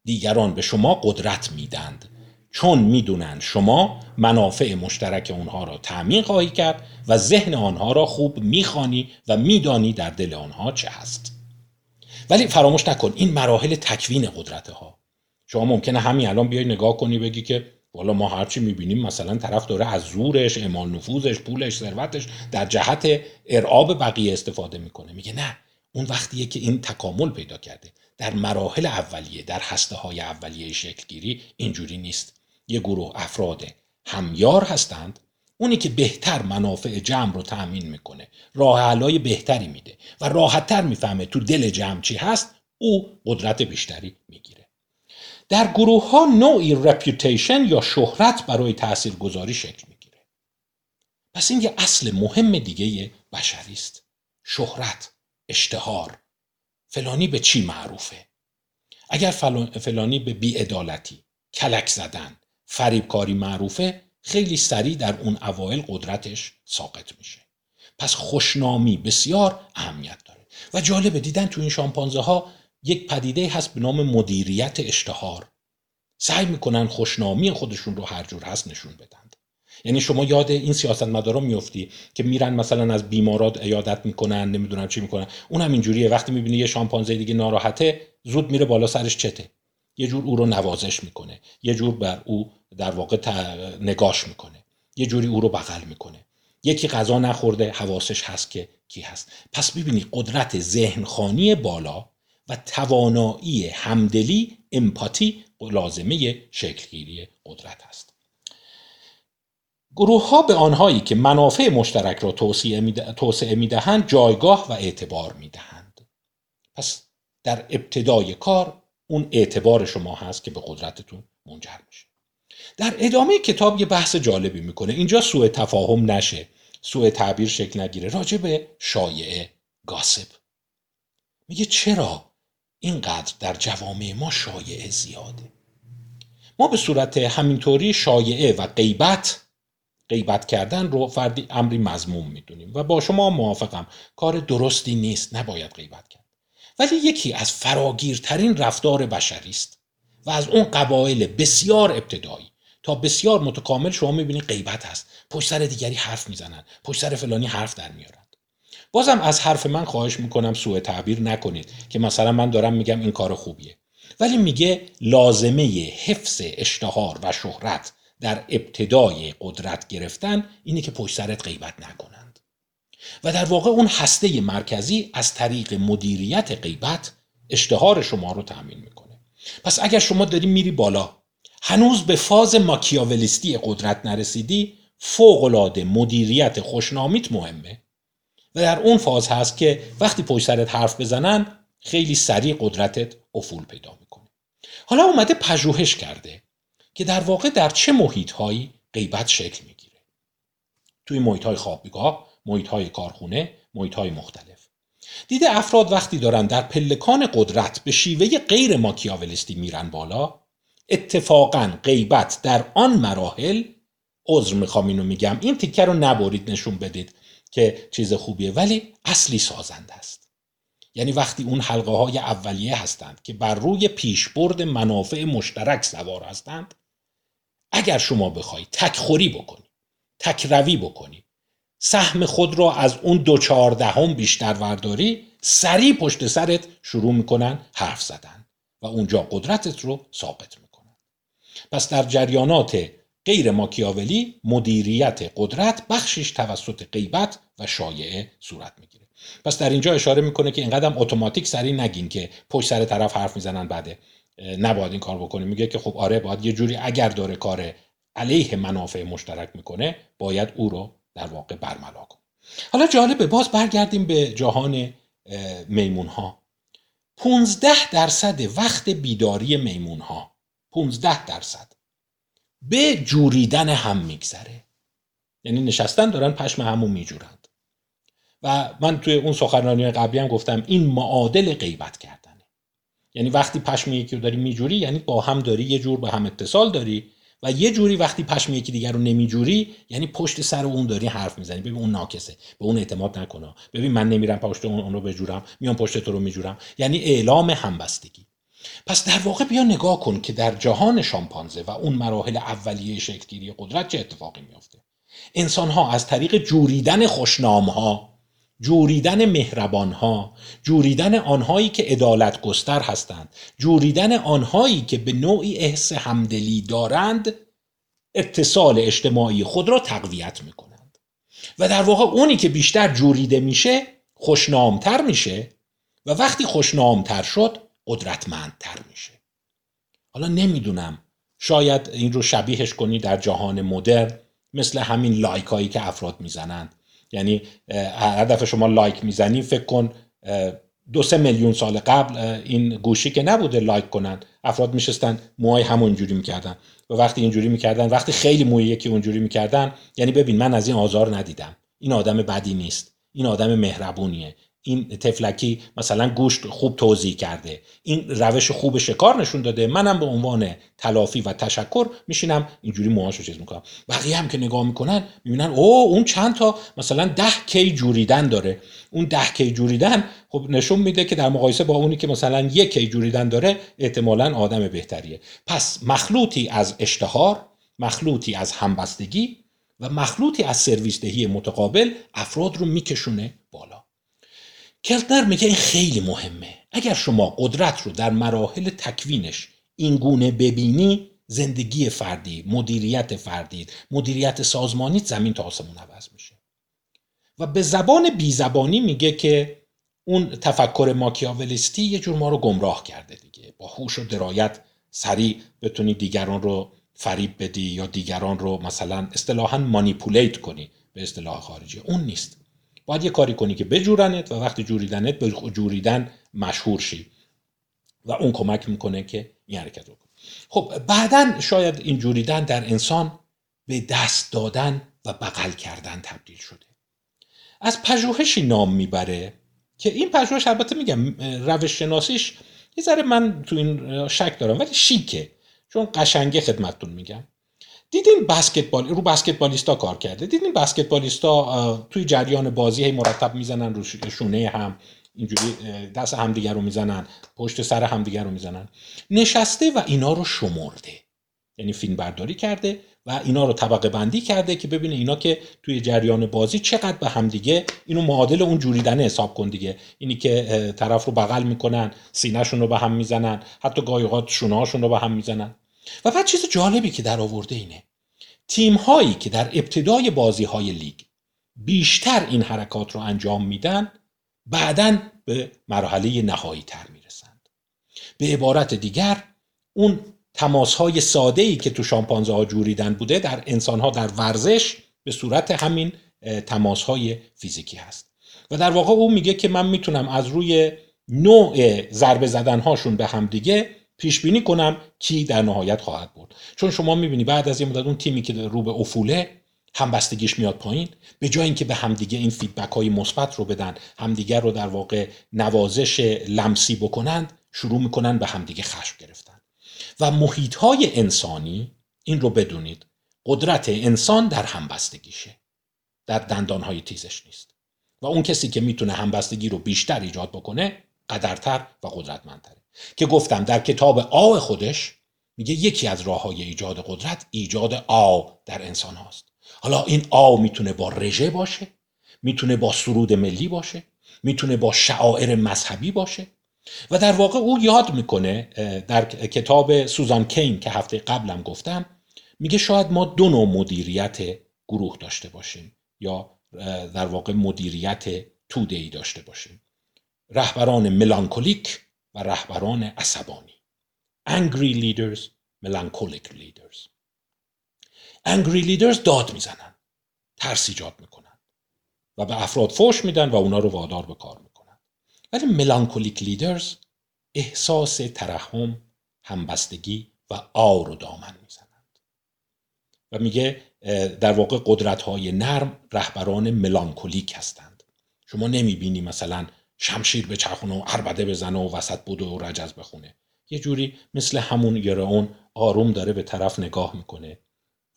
دیگران به شما قدرت میدند چون میدونن شما منافع مشترک اونها را تامین خواهی کرد و ذهن آنها را خوب میخوانی و میدانی در دل آنها چه هست. ولی فراموش نکن این مراحل تکوین قدرتها. شما ممکنه همین الان بیای نگاه کنی بگی که والا ما هرچی میبینیم مثلا طرف داره از زورش، اعمال نفوذش، پولش، ثروتش در جهت ارعاب بقیه استفاده میکنه. میگه نه، اون وقتیه که این تکامل پیدا کرده. در مراحل اولیه، در هسته‌های اولیه شکلگیری اینجوری نیست. یه گروه افراد همیار هستند، اونی که بهتر منافع جمع رو تأمین میکنه، راه حلای بهتری میده و راحتتر میفهمه تو دل جمع چی هست، او قدرت بیشتری میگیره. در گروه ها نوعی رپیوتیشن یا شهرت برای تاثیرگذاری شکل میگیره. پس این یه اصل مهم دیگه بشری است. شهرت، اشتهار، فلانی به چی معروفه. اگر فلانی به بی‌عدالتی، کلک زدن، فریبکاری معروفه، خیلی سریع در اون اوایل قدرتش ساقط میشه. پس خوشنامی بسیار اهمیت داره. و جالبه دیدن تو این شامپانزه ها یک پدیده هست به نام مدیریت اشتهار. سعی میکنن خوشنامی خودشون رو هر جور هست نشون بدن. یعنی شما یاد این سیاستمدارا میفتی که میرن مثلا از بیمارا عیادت میکنن، نمیدونم چی میکنن. اونم اینجوریه، وقتی میبینی یه شامپانزه دیگه ناراحته، زود میره بالا سرش چته. یه جور او رو نوازش میکنه، یه جور بر او در واقع نگاش میکنه، یه جوری او رو بغل میکنه. یکی غذا نخورده، حواسش هست که کی هست. پس میبینی قدرت ذهن خوانی بالا و توانایی همدلی، امپاتی لازمه شکلگیری قدرت است. گروه ها به آنهایی که منافع مشترک را توسعه میدهند جایگاه و اعتبار میدهند. پس در ابتدای کار اون اعتبار شما هست که به قدرتتون منجر میشه. در ادامه کتاب یه بحث جالبی میکنه. اینجا سوء تفاهم نشه سوء تعبیر شکل نگیره، راجع به شایعه گاسب. میگه چرا اینقدر در جوامع ما شایعه زیاده؟ ما به صورت همینطوری شایعه و غیبت، غیبت کردن رو فردی امری مذموم میدونیم و با شما موافقم کار درستی نیست، نباید غیبت کرد، ولی یکی از فراگیرترین رفتار بشری است و از اون قبایل بسیار ابتدایی تا بسیار متکامل شما میبینید غیبت هست. پشت سر دیگری حرف میزنن، پشت سر فلانی حرف در میارن. بازم از حرف من خواهش میکنم سوء تعبیر نکنید که مثلا من دارم میگم این کار خوبیه، ولی میگه لازمه حفظ اشتهار و شهرت در ابتدای قدرت گرفتن اینه که پشت سرت غیبت نکنند و در واقع اون هسته مرکزی از طریق مدیریت غیبت اشتهار شما رو تامین میکنه. پس اگر شما داری میری بالا، هنوز به فاز ماکیاولیستی قدرت نرسیدی، فوق‌العاده مدیریت خوشنامیت مهمه و در اون فاز هست که وقتی پشت سرت حرف بزنن خیلی سریع قدرتت افول پیدا میکنه. حالا اومده پژوهش کرده که در واقع در چه محیط‌هایی غیبت شکل میگیره. توی محیط‌های خوابگاه، محیط‌های کارخونه، محیط‌های مختلف. دیده افراد وقتی دارن در پلکان قدرت به شیوه غیر ماکیاولیستی میرن بالا، اتفاقاً غیبت در آن مراحل، عذر میخوام اینو میگم، این تیکه رو نبرید نشون بدید که چیز خوبیه، ولی اصلی سازنده است. یعنی وقتی اون حلقه های اولیه هستند که بر روی پیشبرد منافع مشترک سوار هستند، اگر شما بخوای تکخوری بکنی، تکروی بکنی، سهم خود را از اون دو چهاردهم بیشتر ورداری، سریع پشت سرت شروع میکنن حرف زدن و اونجا قدرتت رو ثابت میکنن. پس در جریانات غیر ماکیاولی مدیریت قدرت بخشش توسط غیبت و شایعه صورت میگیره. پس در اینجا اشاره میکنه که اینقدرم اتوماتیک سری نگین که پشت سر طرف حرف میزنن بعده نباید این کار بکنیم. میگه که خب آره، باید یه جوری اگر داره کار علیه منافع مشترک میکنه باید او رو در واقع برملا کن. حالا جالبه، باز برگردیم به جهان میمون ها. پونزده درصد وقت بیداری میمون ها، پونزده درصد به جوریدن هم میگذره، یعنی نشستن دارن پشم همون میجورند. و من توی اون سخنرانی قبلی هم گفتم این معادل غیبت کردنه، یعنی وقتی پشم یکی رو داری میجوری یعنی با هم داری، یه جور به هم اتصال داری، و یه جوری وقتی پشم یکی دیگر رو نمیجوری یعنی پشت سر اون داری حرف میزنی، ببین اون ناکسه، به اون اعتماد نکنه، ببین من نمیرم پشت اون رو بجورم، میام پشت تو رو میجورم، یعنی اعلام همبستگی. پس در واقع بیا نگاه کن که در جهان شامپانزه و اون مراحل اولیه شکلگیری قدرت چه اتفاقی میفته. انسان‌ها از طریق جوریدن خوشنام‌ها، جوریدن مهربان‌ها، جوریدن آنهایی که عدالت گستر هستند، جوریدن آنهایی که به نوعی احس همدلی دارند، اتصال اجتماعی خود را تقویت می‌کنند. و در واقع اونی که بیشتر جوریده میشه، خوشنام‌تر میشه و وقتی خوشنام‌تر شد قدرتمندتر میشه. حالا نمیدونم، شاید این رو شبیهش کنی در جهان مدرن مثل همین لایک هایی که افراد میزنن، یعنی هر دفعه شما لایک میزنی فکر کن دو سه میلیون سال قبل این گوشی که نبوده لایک کنن، افراد میشستن موهای همونجوری میکردن و وقتی اینجوری میکردن، وقتی خیلی موی یکی اونجوری میکردن یعنی ببین من از این آزار ندیدم، این آدم بدی نیست، این آدم مهربونیه، این تفلکی مثلا گوشت خوب توضیح کرده، این روش خوب شکار نشون داده، منم به عنوان تلافی و تشکر میشینم اینجوری موهاشو چیز میکنم. بقیه هم که نگاه میکنن میبینن اوه اون چند تا مثلا ده کی جوریدن داره، اون ده کی جوریدن خب نشون میده که در مقایسه با اونی که مثلا یک کی جوریدن داره احتمالاً آدم بهتریه. پس مخلوطی از اشتهار، مخلوطی از همبستگی و مخلوطی از سرویس دهی متقابل افراد رو میکشونه بالا. کلتنر میگه این خیلی مهمه. اگر شما قدرت رو در مراحل تکوینش این گونه ببینی، زندگی فردی، مدیریت فردی، مدیریت سازمانی زمین تا آسمون عوض میشه. و به زبان بیزبانی میگه که اون تفکر ماکیاولیستی یه جور ما رو گمراه کرده دیگه. با هوش و درایت سریع بتونی دیگران رو فریب بدی یا دیگران رو مثلا اصطلاحاً مانیپولیت کنی، به اصطلاح خارجی. اون نیست. باید یه کاری کنی که بجورنت و وقتی جوریدنت به جوریدن مشهور شی و اون کمک میکنه که این حرکت رو کنه. خب بعدن شاید این جوریدن در انسان به دست دادن و بغل کردن تبدیل شده. از پژوهشی نام میبره که این پژوهش البته میگم روش شناسیش یه ذره من تو این شک دارم ولی شیکه چون قشنگه خدمتتون میگم. دیدین بسکتبال رو بسکتبالیستا کار کرده، دیدین بسکتبالیستا توی جریان بازی هی مرتب میزنن رو شونه هم، اینجوری دست همدیگر رو میزنن، پشت سر همدیگر رو میزنن. نشسته و اینا رو شمرده، یعنی فیلم برداری کرده و اینا رو طبقه بندی کرده که ببینه اینا که توی جریان بازی چقدر به هم دیگه، اینو معادل اون جوریدنه حساب کن دیگه، اینی که طرف رو بغل میکنن، سینه‌شون رو به هم میزنن، حتی گاهی اوقات شونه‌هاشون رو به هم میزنن. و بعد چیز جالبی که در آورده اینه تیم هایی که در ابتدای بازی های لیگ بیشتر این حرکات رو انجام میدن بعداً به مرحله نهایی تر میرسند. به عبارت دیگر اون تماس های ساده ای که تو شامپانزه ها جوریدن بوده در انسان ها در ورزش به صورت همین تماس های فیزیکی هست و در واقع اون میگه که من میتونم از روی نوع ضربه زدن هاشون به هم دیگه پیش بینی کنم کی در نهایت خواهد برد. چون شما میبینی بعد از یه مدت اون تیمی که رو به افوله همبستگیش میاد پایین، به جای اینکه به همدیگه این فیدبک های مثبت رو بدن، همدیگه رو در واقع نوازش لمسی بکنند، شروع میکنن به همدیگه خشم گرفتن. و محیط های انسانی، این رو بدونید، قدرت انسان در همبستگیشه، در دندان های تیزش نیست و اون کسی که میتونه همبستگی رو بیشتر ایجاد بکنه قدرتر و قدرتمندتره. که گفتم در کتاب آو خودش میگه یکی از راه‌های ایجاد قدرت ایجاد آو در انسان هاست. حالا این آو میتونه با رژه باشه، میتونه با سرود ملی باشه، میتونه با شعائر مذهبی باشه و در واقع او یاد میکنه در کتاب سوزان کین که هفته قبلم گفتم، میگه شاید ما دو نوع مدیریت گروه داشته باشیم یا در واقع مدیریت توده‌ای داشته باشیم، رهبران ملانکولیک و رهبران عصبانی. Angry leaders, melancholic leaders. Angry leaders داد میزنن، ترس ایجاد میکنن و به افراد فوش میدن و اونا رو وادار به کار میکنن. ولی melancholic leaders احساس ترحم، همبستگی و آو رو دامن میزنند. و میگه در واقع قدرت‌های نرم رهبران ملانکولیک هستند. شما نمیبینی مثلا شمشیر به چرخون و عربده بزنه و وسط بوده و رجز بخونه. یه جوری مثل همون یرئون آروم داره به طرف نگاه میکنه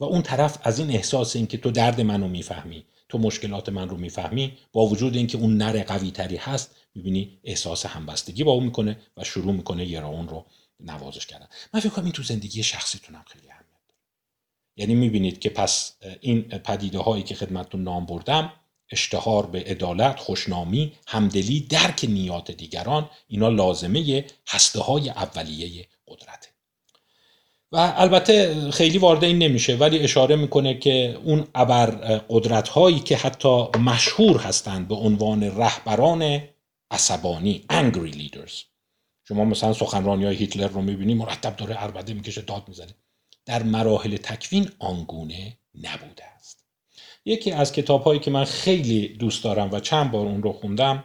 و اون طرف از این احساس این که تو درد منو میفهمی، تو مشکلات من رو میفهمی، با وجود اینکه اون نره قوی تری هست، میبینی احساس همبستگی با اون میکنه و شروع میکنه یرئون رو نوازش کردن. من فکر کنم این تو زندگی شخصیتونم خیلی اهمیت داره. یعنی میبینید که پس این پدیده هایی که خدمتتون نام بردم، اشتهار به عدالت، خوشنامی، همدلی، درک نیات دیگران، اینا لازمه هسته‌های اولیه قدرته. و البته خیلی وارد این نمیشه ولی اشاره میکنه که اون ابر قدرت‌هایی که حتی مشهور هستند به عنوان رهبران عصبانی، angry leaders. شما مثلا سخنرانی‌های هیتلر رو می‌بینی مرتب داره عربده میکشه، داد میزنه. در مراحل تکوین آنگونه نبوده است. یکی از کتاب‌هایی که من خیلی دوست دارم و چند بار اون رو خوندم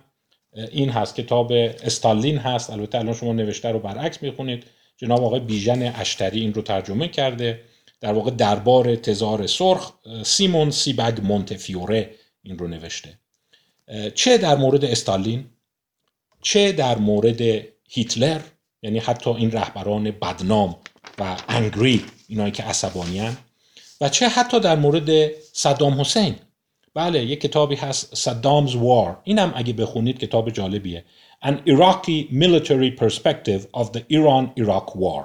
این هست، کتاب استالین هست. البته الان شما نوشته رو برعکس میخونید. جناب آقای بیژن اشتری این رو ترجمه کرده. در واقع دربار تزار سرخ، سیمون سیبگ مونتفیوره این رو نوشته. چه در مورد استالین، چه در مورد هیتلر، یعنی حتی این رهبران بدنام و انگری، اینایی که عصبانی‌اند، و چه حتی در مورد صدام حسین. بله، یک کتابی هست صدام's War، اینم اگه بخونید کتاب جالبیه، An Iraqi Military Perspective of the Iran-Iraq War،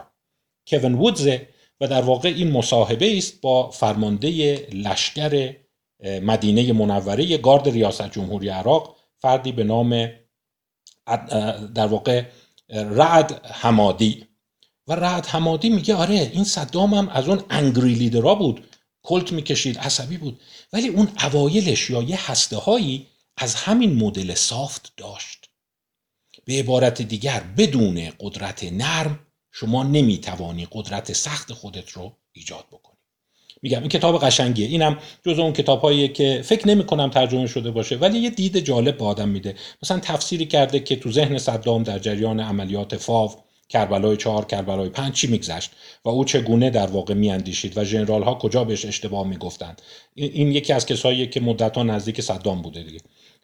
کوین وودزه. و در واقع این مصاحبه است با فرمانده لشکر مدینه منوره، گارد ریاست جمهوری عراق، فردی به نام در واقع رعد حمادی. و رعد حمادی میگه آره این صدام هم از اون انگری لیدرها بود، کلت میکشید، عصبی بود، ولی اون اوایلش یا یه هسته هایی از همین مدل سافت داشت. به عبارت دیگر بدون قدرت نرم شما نمیتوانی قدرت سخت خودت رو ایجاد بکنی. میگم این کتاب قشنگیه، اینم جز اون کتاب‌هایی که فکر نمی‌کنم ترجمه شده باشه ولی یه دید جالب به آدم میده. مثلا تفسیری کرده که تو ذهن صدام در جریان عملیات فاو کربلای چهار، کربلای پنج چی میگذشت و او چگونه در واقع میاندیشید و ژنرال ها کجا بهش اشتباه میگفتند. این یکی از کساییه که مدت‌ها نزدیک صدام بوده دیگه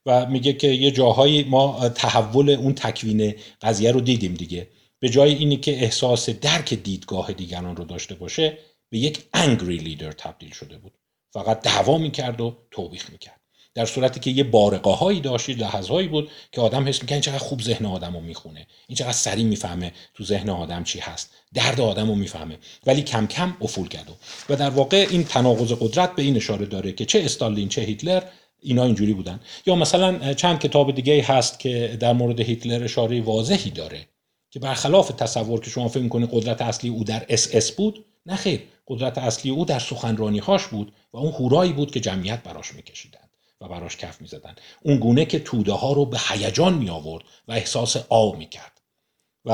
و میگه که یه جاهایی ما تحول اون تکوین قضیه رو دیدیم دیگه. به جای اینی که احساس درک دیدگاه دیگران رو داشته باشه به یک انگری لیدر تبدیل شده بود، فقط دعوا میکرد و توبیخ میکرد، در صورتی که یه بارقاهایی داشت، لحظه‌هایی بود که آدم حس می‌کنه این چقدر خوب ذهن آدمو میخونه، این چقدر سریع میفهمه تو ذهن آدم چی هست، درد آدمو میفهمه، ولی کم کم افول کرد. و در واقع این تناقض قدرت به این اشاره داره که چه استالین چه هیتلر اینا اینجوری بودن. یا مثلا چند کتاب دیگه هست که در مورد هیتلر اشاره واضحی داره که برخلاف تصور که شما فکر می‌کنید قدرت اصلی او در اس اس بود، نه خیر، قدرت اصلی او در سخنرانی‌هاش بود و اون هورایی بود که جمعیت براش می‌کشیدن و براش کف می‌زدن، اون گونه که توده ها رو به هیجان می آورد و احساس آو می کرد. و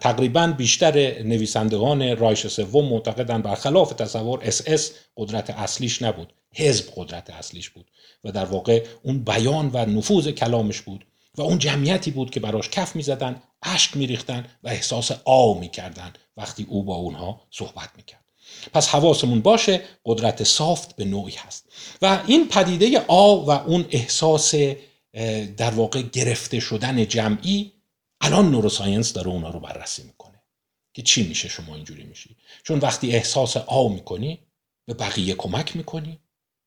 تقریباً بیشتر نویسندگان رایش سوم معتقدن برخلاف تصور اس اس قدرت اصلیش نبود، حزب قدرت اصلیش بود و در واقع اون بیان و نفوذ کلامش بود و اون جمعیتی بود که براش کف می‌زدن، اشک می‌ریختن و احساس آو می‌کردن وقتی او با اونها صحبت می‌کرد. پس حواسمون باشه قدرت سافت به نوعی هست و این پدیده آ و اون احساس در واقع گرفته شدن جمعی الان نوروساینس داره اونا رو بررسی میکنه که چی میشه شما اینجوری میشی، چون وقتی احساس آ میکنی به بقیه کمک میکنی،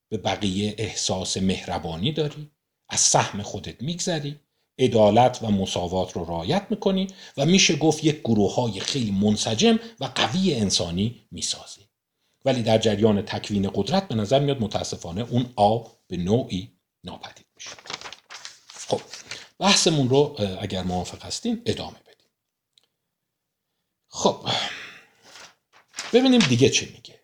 به بقیه احساس مهربانی داری، از سهم خودت میگذری، عدالت و مساوات رو رعایت میکنی و میشه گفت یک گروه های خیلی منسجم و قوی انسانی میسازی. ولی در جریان تکوین قدرت به نظر میاد متاسفانه اون آب به نوعی ناپدید میشه. خب بحثمون رو اگر موافق هستین ادامه بدیم. خب ببینیم دیگه چه میگه.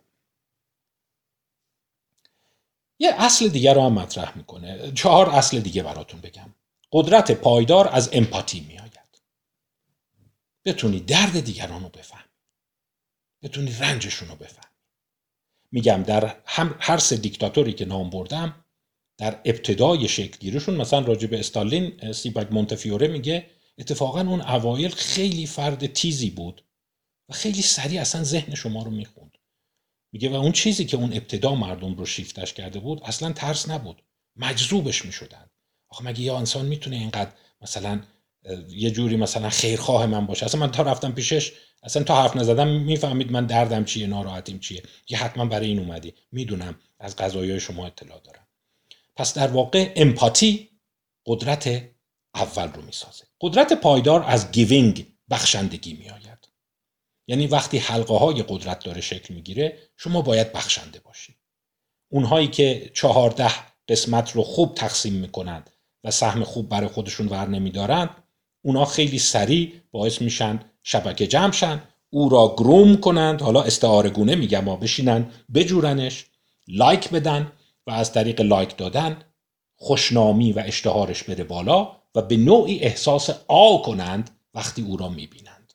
یه اصل دیگه رو هم مطرح میکنه. چهار اصل دیگه براتون بگم. قدرت پایدار از امپاتی می آید. بتونی درد دیگران رو بفهمی. بتونی رنجشون رو بفهمی. میگم در هر سه دیکتاتوری که نام بردم در ابتدای شکل گیریشون، مثلا راجع به استالین سیبک مونتفیوره میگه اتفاقا اون اوایل خیلی فرد تیزی بود و خیلی سریع اصلا ذهن شما رو میخوند. میگه و اون چیزی که اون ابتدا مردم رو شیفتش کرده بود اصلا ترس نبود. مجذوبش میشدن. آخه مگه یه انسان میتونه اینقدر مثلا یه جوری مثلا خیرخواه من باشه؟ اصلا من تا رفتم پیشش اصلا تا حرف نزدم میفهمید من دردم چیه، ناراحتیم چیه. یه حتما برای این اومدی، میدونم، از قضایای شما اطلاع دارم. پس در واقع امپاتی قدرت اول رو میسازه. قدرت پایدار از گیوینگ، بخشندگی میآید. یعنی وقتی حلقه های قدرت داره شکل میگیره شما باید بخشنده باشی. اونهایی که چهارده قسمت رو خوب تقسیم میکنند و سهم خوب برای خودشون ور نمیدارن، اونا خیلی سریع باعث میشن شبکه جمع شن، او را گروم کنند، حالا استعاره گونه میگم ها، بشینن بجورنش، لایک بدن و از طریق لایک دادن خوشنامی و اشتهارش بره بالا و به نوعی احساس آو کنند وقتی او را میبینند.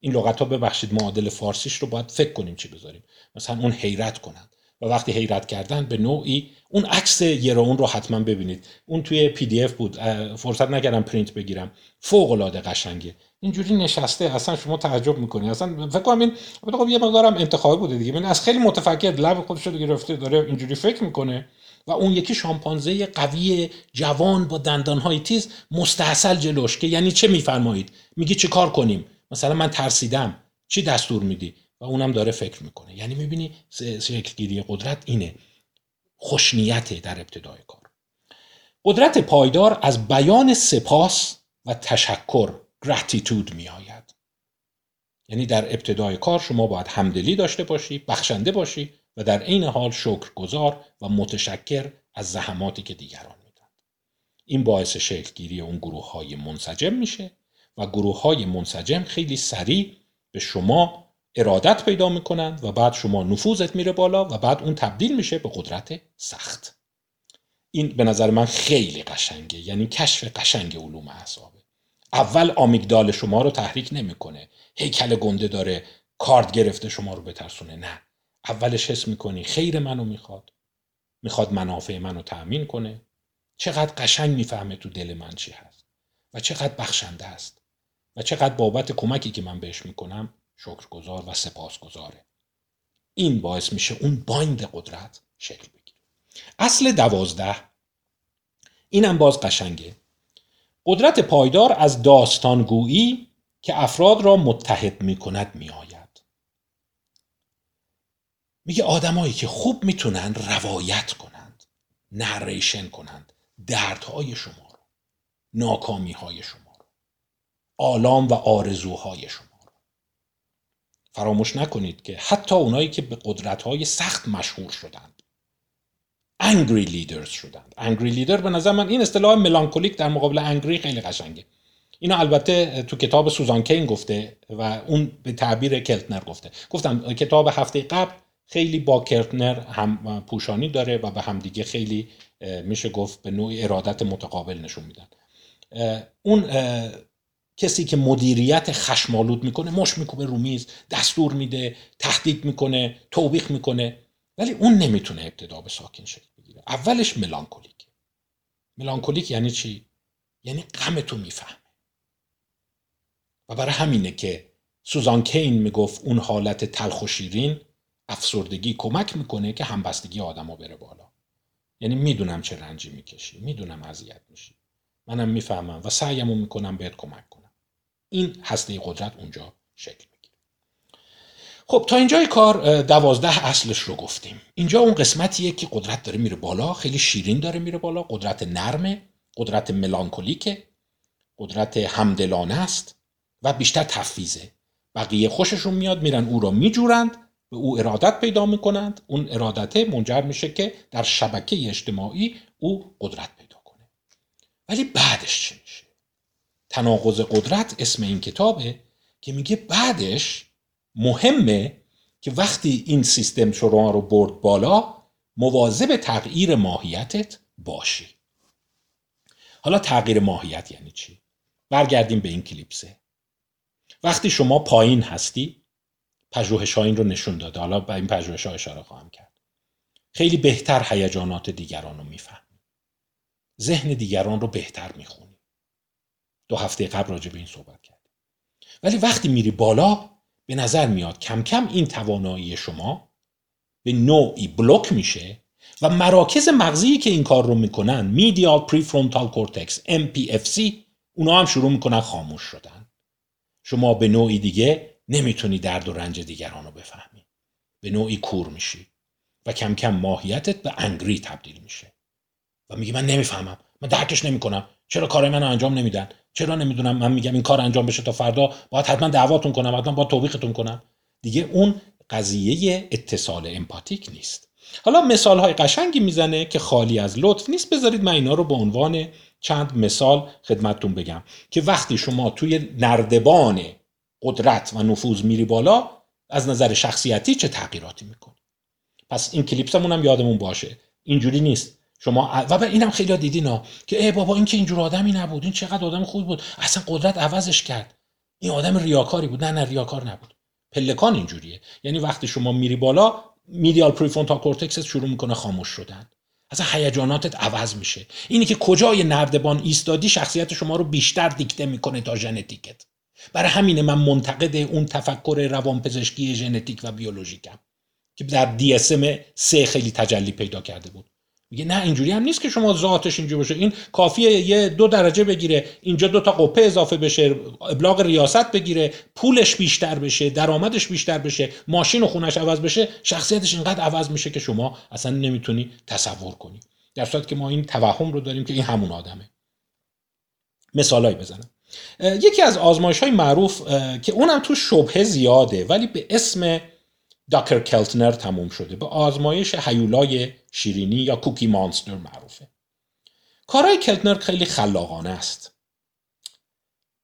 این لغت ها ببخشید معادل فارسیش رو باید فکر کنیم چی بذاریم. مثلا اون حیرت کنند و وقتی حیرت کردن به نوعی اون عکس یرون رو حتما ببینید، اون توی پی دی اف بود، فرصت نکردم پرینت بگیرم، فوق العاده قشنگه، اینجوری نشسته اصلا شما تعجب میکنید. اصلا فکر کنم این خب یه مقدارم انتخابی بوده دیگه، من از خیلی متفکر لب خودش رو گرفته داره اینجوری فکر میکنه و اون یکی شامپانزه قوی جوان با دندانهای تیز مستحصل جلوش که یعنی چه میفرمایید، میگی چه کار کنیم، مثلا من ترسیدم چی دستور میدی، و اونم داره فکر میکنه. یعنی میبینی شکلگیری قدرت اینه، خوشنیته در ابتدای کار. قدرت پایدار از بیان سپاس و تشکر، gratitude میآید. یعنی در ابتدای کار شما باید همدلی داشته باشی، بخشنده باشی و در عین حال شکرگزار و متشکر از زحماتی که دیگران میدن. این باعث شکلگیری اون گروه های منسجم میشه و گروه های منسجم خیلی سریع به شما ارادت پیدا میکنند و بعد شما نفوذت میره بالا و بعد اون تبدیل میشه به قدرت سخت. این به نظر من خیلی قشنگه، یعنی کشف قشنگ علوم اعصابه. اول آمیگدال شما رو تحریک نمیکنه، هیکل گنده داره کارد گرفته شما رو بترسونه، نه، اولش حس میکنی خیر منو میخواد، میخواد منافع منو تأمین کنه، چقدر قشنگ میفهمه تو دل من چی هست و چقدر بخشنده است و چقدر بابت کمکی که من بهش میکنم شکرگزار و سپاسگزاره. این باعث میشه اون بایند قدرت شکل بگیره. اصل دوازده، اینم باز قشنگه. قدرت پایدار از داستانگویی که افراد را متحد میکند میآید. میگه آدمایی که خوب میتونن روایت کنند، نریشن کنند دردهای شما رو، ناکامیهای شما رو، آلام و آرزوهای شما رو. فراموش نکنید که حتی اونایی که به قدرتهای سخت مشهور شدند، angry leaders شدند. angry leader به نظر من این اصطلاح ملانکولیک در مقابل angry خیلی قشنگه. اینو البته تو کتاب سوزان کین گفته و اون به تعبیر کلتنر گفته. گفتم کتاب هفته قبل خیلی با کلتنر هم پوشانی داره و به همدیگه خیلی میشه گفت به نوع ارادت متقابل نشون میدن. اون کسی که مدیریت خشمالود میکنه مش میکنه رو میز، دستور میده، تهدید میکنه، توبیخ میکنه، ولی اون نمیتونه ابتدا به ساکن شکل بگیره. اولش ملانکولیک. ملانکولیک یعنی چی؟ یعنی غم تو میفهمه. و برای همینه که سوزان کین میگفت اون حالت تلخ و شیرین، افسردگی، کمک میکنه که همبستگی آدما بره بالا. یعنی میدونم چه رنجی میکشی، میدونم اذیت میشی، منم میفهمم و سعیمو میکنم بهت کمک کنم. این هسته قدرت اونجا شکل میگیره. خب تا اینجای کار دوازده اصلش رو گفتیم. اینجا اون قسمتیه که قدرت داره میره بالا، خیلی شیرین داره میره بالا. قدرت نرمه، قدرت ملانکولیکه، قدرت همدلانه است و بیشتر تفویضه. بقیه خوششون میاد، میرن او را میجورند، به او ارادت پیدا میکنند. اون ارادته منجر میشه که در شبکه اجتماعی او قدرت پیدا کنه. ولی بعدش چی میشه؟ تناقض قدرت اسم این کتابه که میگه بعدش مهمه که وقتی این سیستم شما رو برد بالا، مواظب تغییر ماهیتت باشی. حالا تغییر ماهیت یعنی چی؟ برگردیم به این کلیپسه. وقتی شما پایین هستی، پژوهش‌ها این رو نشون داده، حالا به این پژوهش‌ها اشاره خواهم کرد، خیلی بهتر هیجانات دیگران رو میفهمی، ذهن دیگران رو بهتر میخونی. دو هفته قبل راجع به این صحبت کردیم. ولی وقتی میری بالا، به نظر میاد کم کم این توانایی شما به نوعی بلوک میشه و مراکز مغزی که این کار رو میکنن، میدیال پریفرونتال کورتکس (ام پی اف سی) اونا هم شروع میکنن خاموش شدن. شما به نوعی دیگه نمیتونی درد و رنج دیگران رو بفهمی. به نوعی کور میشی و کم کم ماهیتت به انگری تبدیل میشه و میگی من نمیفهمم، من درکش نمیکنم، چرا کار منو انجام نمیدن، چرا نمیدونم من میگم این کار انجام بشه تا فردا باید حتما دعواتون کنم، حتما باید توبیختون کنم. دیگه اون قضیه اتصال امپاتیک نیست. حالا مثال های قشنگی میزنه که خالی از لطف نیست. بذارید من اینا رو به عنوان چند مثال خدمتتون بگم که وقتی شما توی نردبان قدرت و نفوذ میری بالا، از نظر شخصیتی چه تغییراتی میکنه. پس این کلیپسمون هم یادمون باشه، اینجوری نیست شما و اینم خیلی دیدینا که ای بابا این که اینجور آدمی نبود، این چقدر آدم خوب بود، اصلا قدرت عوضش کرد، این آدم ریاکاری بود. نه نه، ریاکار نبود. پلکان اینجوریه. یعنی وقتی شما میری بالا، میدیال پریفرونتال کورتکس شروع میکنه خاموش شدن، اصلا هیجاناتت عوض میشه. اینی که کجای نردبان ایستادی شخصیت شما رو بیشتر دیکته میکنه تا ژنتیکت. برای همینه من منتقد اون تفکر روانپزشکی ژنتیک و بیولوژیکم که در دی اس ام سه خیلی تجلی پیدا کرده بود. میگه نه اینجوری هم نیست که شما ذاتش اینجوری باشه، این کافیه یه دو درجه بگیره، اینجا دو تا قپه اضافه بشه، ابلاغ ریاست بگیره، پولش بیشتر بشه، درآمدش بیشتر بشه، ماشین و خونش عوض بشه، شخصیتش اینقدر عوض میشه که شما اصلا نمیتونی تصور کنی. در صورتی که ما این توهم رو داریم که این همون آدمه. مثالایی بزنم. یکی از آزمایش‌های معروف که اونم تو شبهه زیاده ولی به اسم داکر کلتنر تموم شده، به آزمایش هیولای شیرینی یا کوکی مانستر معروفه. کارهای کلتنر خیلی خلاقانه است.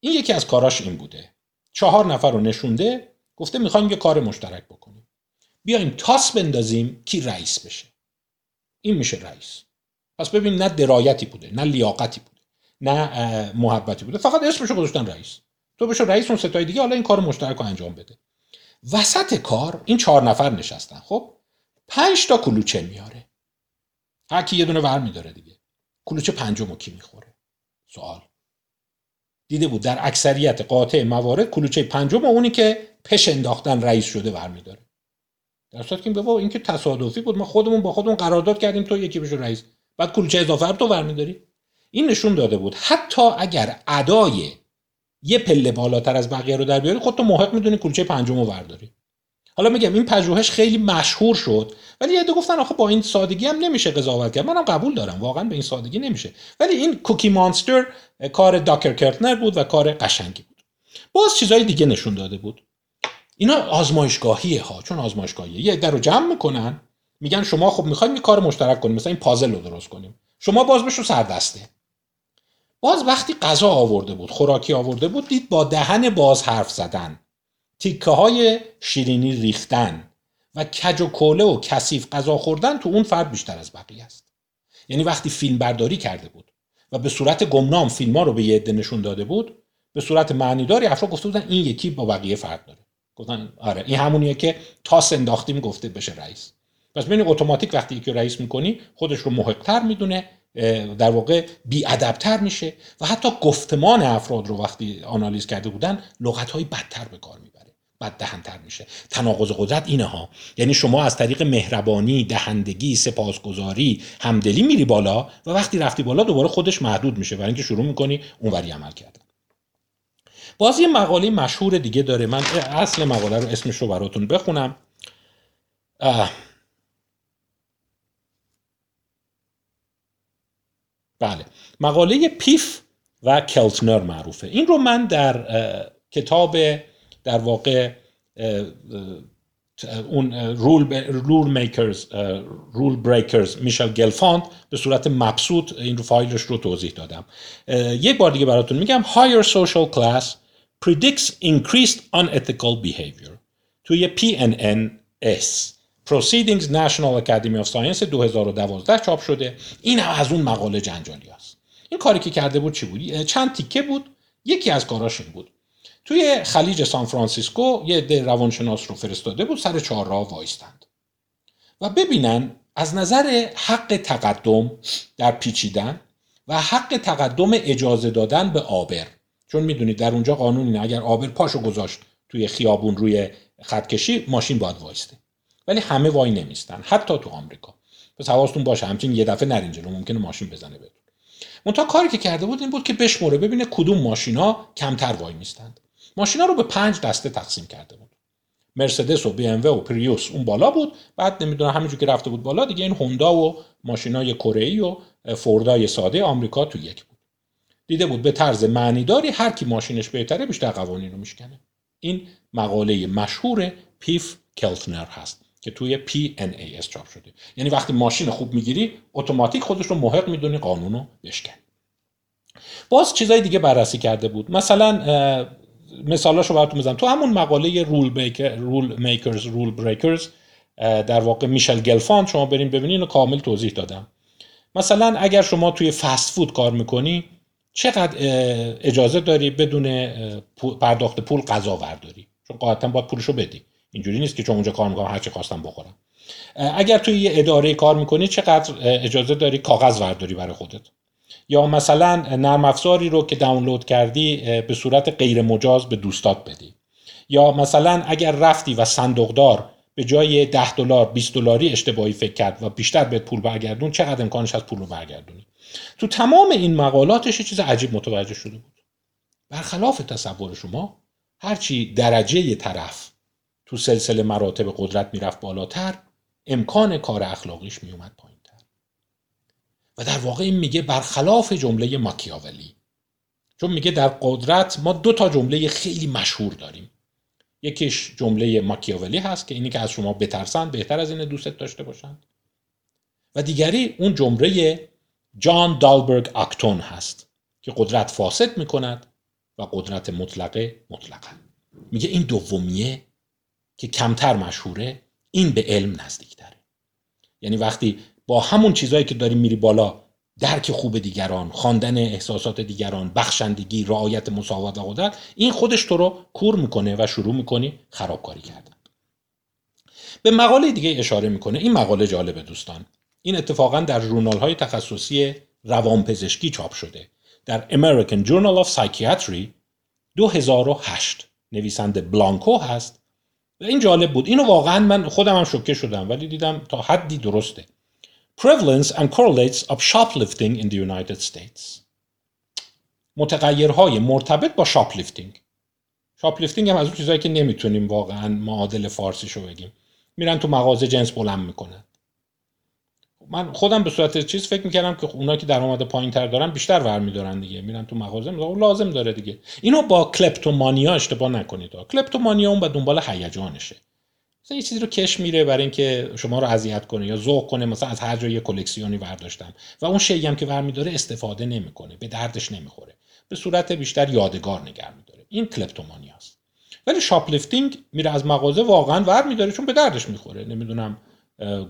این یکی از کاراش این بوده، چهار نفر رو نشونده، گفته میخوایم یه کار مشترک بکنیم، بیایم تاس بندازیم کی رئیس بشه. این میشه رئیس. پس ببین نه درایتی بوده، نه لیاقتی بوده، نه محبتی بوده، فقط اسمشو گذاشتن رئیس. تو بشو رئیس، اون ستای دیگه حالا این کار مشترک رو انجام بده. وسط کار این چهار نفر نشستن. خب پنج تا کلوچه میاره، هر کی یه دونه ور میداره دیگه. کلوچه پنجمو کی میخوره؟ سوال. دیده بود در اکثریت قاطع موارد کلوچه پنجم اونی که پش انداختن رئیس شده برمی‌داره. در اصل که بابا این که تصادفی بود، ما خودمون با خودمون قرارداد کردیم تو یکی بشو رئیس، بعد کلوچه اضافه رو تو برمی‌داری. این نشون داده بود حتی اگر ادای یه پله بالاتر از بقیه رو در بیاری، خودت محق میدونی کلوچه پنجم رو برداری. حالا میگم این پژوهش خیلی مشهور شد، ولی یه عده گفتن آخه با این سادگی هم نمیشه قضاوت کرد. منم قبول دارم واقعا به این سادگی نمیشه، ولی این کوکی مانستر کار داکر کرتنر بود و کار قشنگی بود. باز چیزای دیگه نشون داده بود. اینا آزمایشگاهیه ها، چون آزمایشگاهیه یه عده رو جمع میکنن میگن شما خب میخوایم یه کار مشترک کنیم، مثلا این پازل رو درست کنیم، شما باز بشو سردسته. باز وقتی غذا آورده بود، خوراکی آورده بود، دید با دهن باز حرف زدن، تیکه های شیرینی ریختن و کج و کوله و کثیف غذا خوردن تو اون فرد بیشتر از بقیه است. یعنی وقتی فیلم برداری کرده بود و به صورت گمنام فیلم‌ها رو به یه عده نشون داده بود، به صورت معنیداری افراد گفته بودن این یکی با بقیه فرق داره. گفتن آره این همونیه که تاس انداختیم گفته بشه رئیس. پس ببین اتوماتیک وقتی یکی رئیس می‌کنی خودش رو محق‌تر می‌دونه، در واقع بی‌ادب‌تر میشه و حتی گفتمان افراد رو وقتی آنالیز کرده بودن لغت‌های بدتر به کار می‌برد. بعد دهن‌تر میشه. تناقض قدرت اینه ها، یعنی شما از طریق مهربانی، دهندگی، سپاسگزاری، همدلی میری بالا و وقتی رفتی بالا دوباره خودش محدود میشه، برای اینکه شروع میکنی اونوری عمل کردن. باز یه مقاله مشهور دیگه داره، من اصل مقاله رو اسمش رو براتون بخونم. آه. بله، مقاله پیف و کلتنر معروفه. این رو من در کتاب در واقع اون رول میکرز رول بریکرز میشل گلفاند به صورت مبسوط این رو فایلش رو توضیح دادم. یک بار دیگه براتون میگم Higher Social Class Predicts Increased Unethical Behavior توی پی ان ان اس Proceedings National Academy of Sciences دو هزار و دوازده چاپ شده. این هم از اون مقاله جنجالی هست. این کاری که کرده بود چی بود؟ چند تیکه بود. یکی از کاراش این بود توی خلیج سان فرانسیسکو یه عده روانشناس رو فرستاده بود سر چهارراه وایستند و ببینن از نظر حق تقدم در پیچیدن و حق تقدم اجازه دادن به آبر، چون میدونید در اونجا قانون اینه اگر آبر پاشو گذاشت توی خیابون روی خطکشی ماشین باید وایسته، ولی همه وای نمیستن حتی تو آمریکا. پس حواستون باشه همچین یه دفعه نرین جلو، ممکنه ماشین بزنه بهتون. منتها کاری که کرده بود این بود که بشموره ببینه کدوم ماشینا کمتر وای میستند. ماشینا رو به پنج دسته تقسیم کرده بود. مرسدس و بی ام و پریوس اون بالا بود، بعد نمیدونم همینجوری که رفته بود بالا دیگه این هوندا و ماشینای کره‌ای و فوردای ساده آمریکا تو یک بود. دیده بود به طرز معنیداری هر کی ماشینش بهتره بیشتر قوانین رو میشکنه. این مقاله مشهور پیف کلتنر هست که توی پی ان ای اس چاپ شده. یعنی وقتی ماشین خوب میگیری اتوماتیک خودش رو محق میدونی قانون رو بشکنی. باز چیزای دیگه بررسی کرده بود. مثلا مثالاشو براتون میزنم تو همون مقاله رول میکر رول میکرز رول بریکرز در واقع میشل گلفاند شما بریم ببینید اینو کامل توضیح دادم. مثلا اگر شما توی فست فود کار میکنی چقدر اجازه داری بدون پرداخت پول غذا ورداری، چون قاعدتا باید پولشو بدی، اینجوری نیست که چون اونجا کار میکنم هر چی خواستم بخورم. اگر توی یه اداره کار میکنی چقدر اجازه داری کاغذ ورداری برای خودت، یا مثلا نرم افزاری رو که دانلود کردی به صورت غیر مجاز به دوستات بدی، یا مثلا اگر رفتی و صندوقدار به جای ده دلار بیست دلاری اشتباهی فکر کرد و بیشتر بهت پول برگردون چقدر امکانش از پول رو برگردونی. تو تمام این مقالاتش چیز عجیب متوجه شده بود. برخلاف تصور شما هرچی درجه طرف تو سلسله مراتب قدرت میرفت بالاتر امکان کار اخلاقیش میومد پایین. و در واقع این میگه برخلاف جمله ماکیاولی، چون میگه در قدرت ما دو تا جمله خیلی مشهور داریم. یکیش جمله ماکیاولی هست که اینی که از شما بترسن بهتر از اینه دوست داشته باشند، و دیگری اون جمله جان دالبرگ آکتون هست که قدرت فاسد میکند و قدرت مطلقه مطلقا. میگه این دومیه که کمتر مشهوره این به علم نزدیک‌تره. یعنی وقتی با همون چیزایی که داریم میری بالا، درک خوب دیگران، خواندن احساسات دیگران، بخشندگی، رعایت مساوات و قدرت، این خودش تو رو کور میکنه و شروع میکنی خرابکاری کردن. به مقاله دیگه اشاره میکنه. این مقاله جالبه دوستان. این اتفاقا در ژورنال‌های تخصصی روانپزشکی چاپ شده. در American Journal of Psychiatry دو هزار و هشت نویسنده بلانکو هست و این جالب بود. اینو واقعا من خودم هم شوکه شدم ولی دیدم تا حدی درسته. Prevalence and correlates of shoplifting in the United States. متغیرهای مرتبط با شاپلیفتینگ. شاپلیفتینگ هم از اون چیزایی که نمیتونیم واقعا معادل فارسیشو بگیم. میرن تو مغازه جنس بلند میکنن. من خودم به صورت چیز فکر میکردم که اونا که درآمد پایینتر دارن بیشتر ورمی دارن دیگه، میرن تو مغازه میگن لازم داره دیگه. اینو با کلپتومانیا اشتباه نکنید. کلپتومانیا اون به دنبال هیجانشه. مثلا یه چیزی رو کش میره برای اینکه شما رو اذیت کنه یا ذوق کنه، مثلا از هر جای یه کلکسیونی ورداشتم و اون شیئی هم که ورمی داره استفاده نمیکنه، به دردش نمیخوره، به صورت بیشتر یادگار نگه میداره. این کلپتومانیاست. ولی شاپلیفتینگ میره از مغازه واقعا ورمی داره چون به دردش میخوره، نمیدونم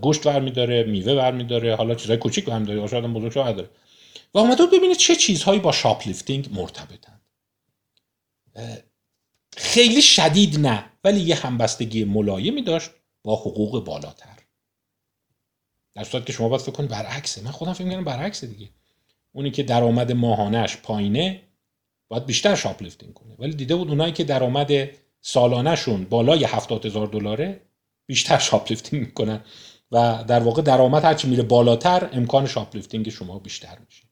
گوشت برمی داره، میوه برمی داره، حالا چیزای کوچیک برمی داره، آشا آدم بزرگ شده داره. و اومده بود ببینه چه چیزهایی با شاپلیفتینگ مرتبطن. خیلی شدید نه، ولی یه همبستگی ملایمی داشت با حقوق بالاتر. در صورتی که شما باید فکر کنید برعکسه. من خودم فکر می‌کنم برعکسه دیگه. اونی که درآمد ماهانه‌اش پایینه باید بیشتر شاپلیفتینگ کنه. ولی دیده بود اونایی که درآمد سالانه‌شون بالای هفتاد هزار دلاره بیشتر شاپلیفتینگ میکنن و در واقع درآمد هرچی میره بالاتر امکان شاپلیفتینگ شما بیشتر میشه.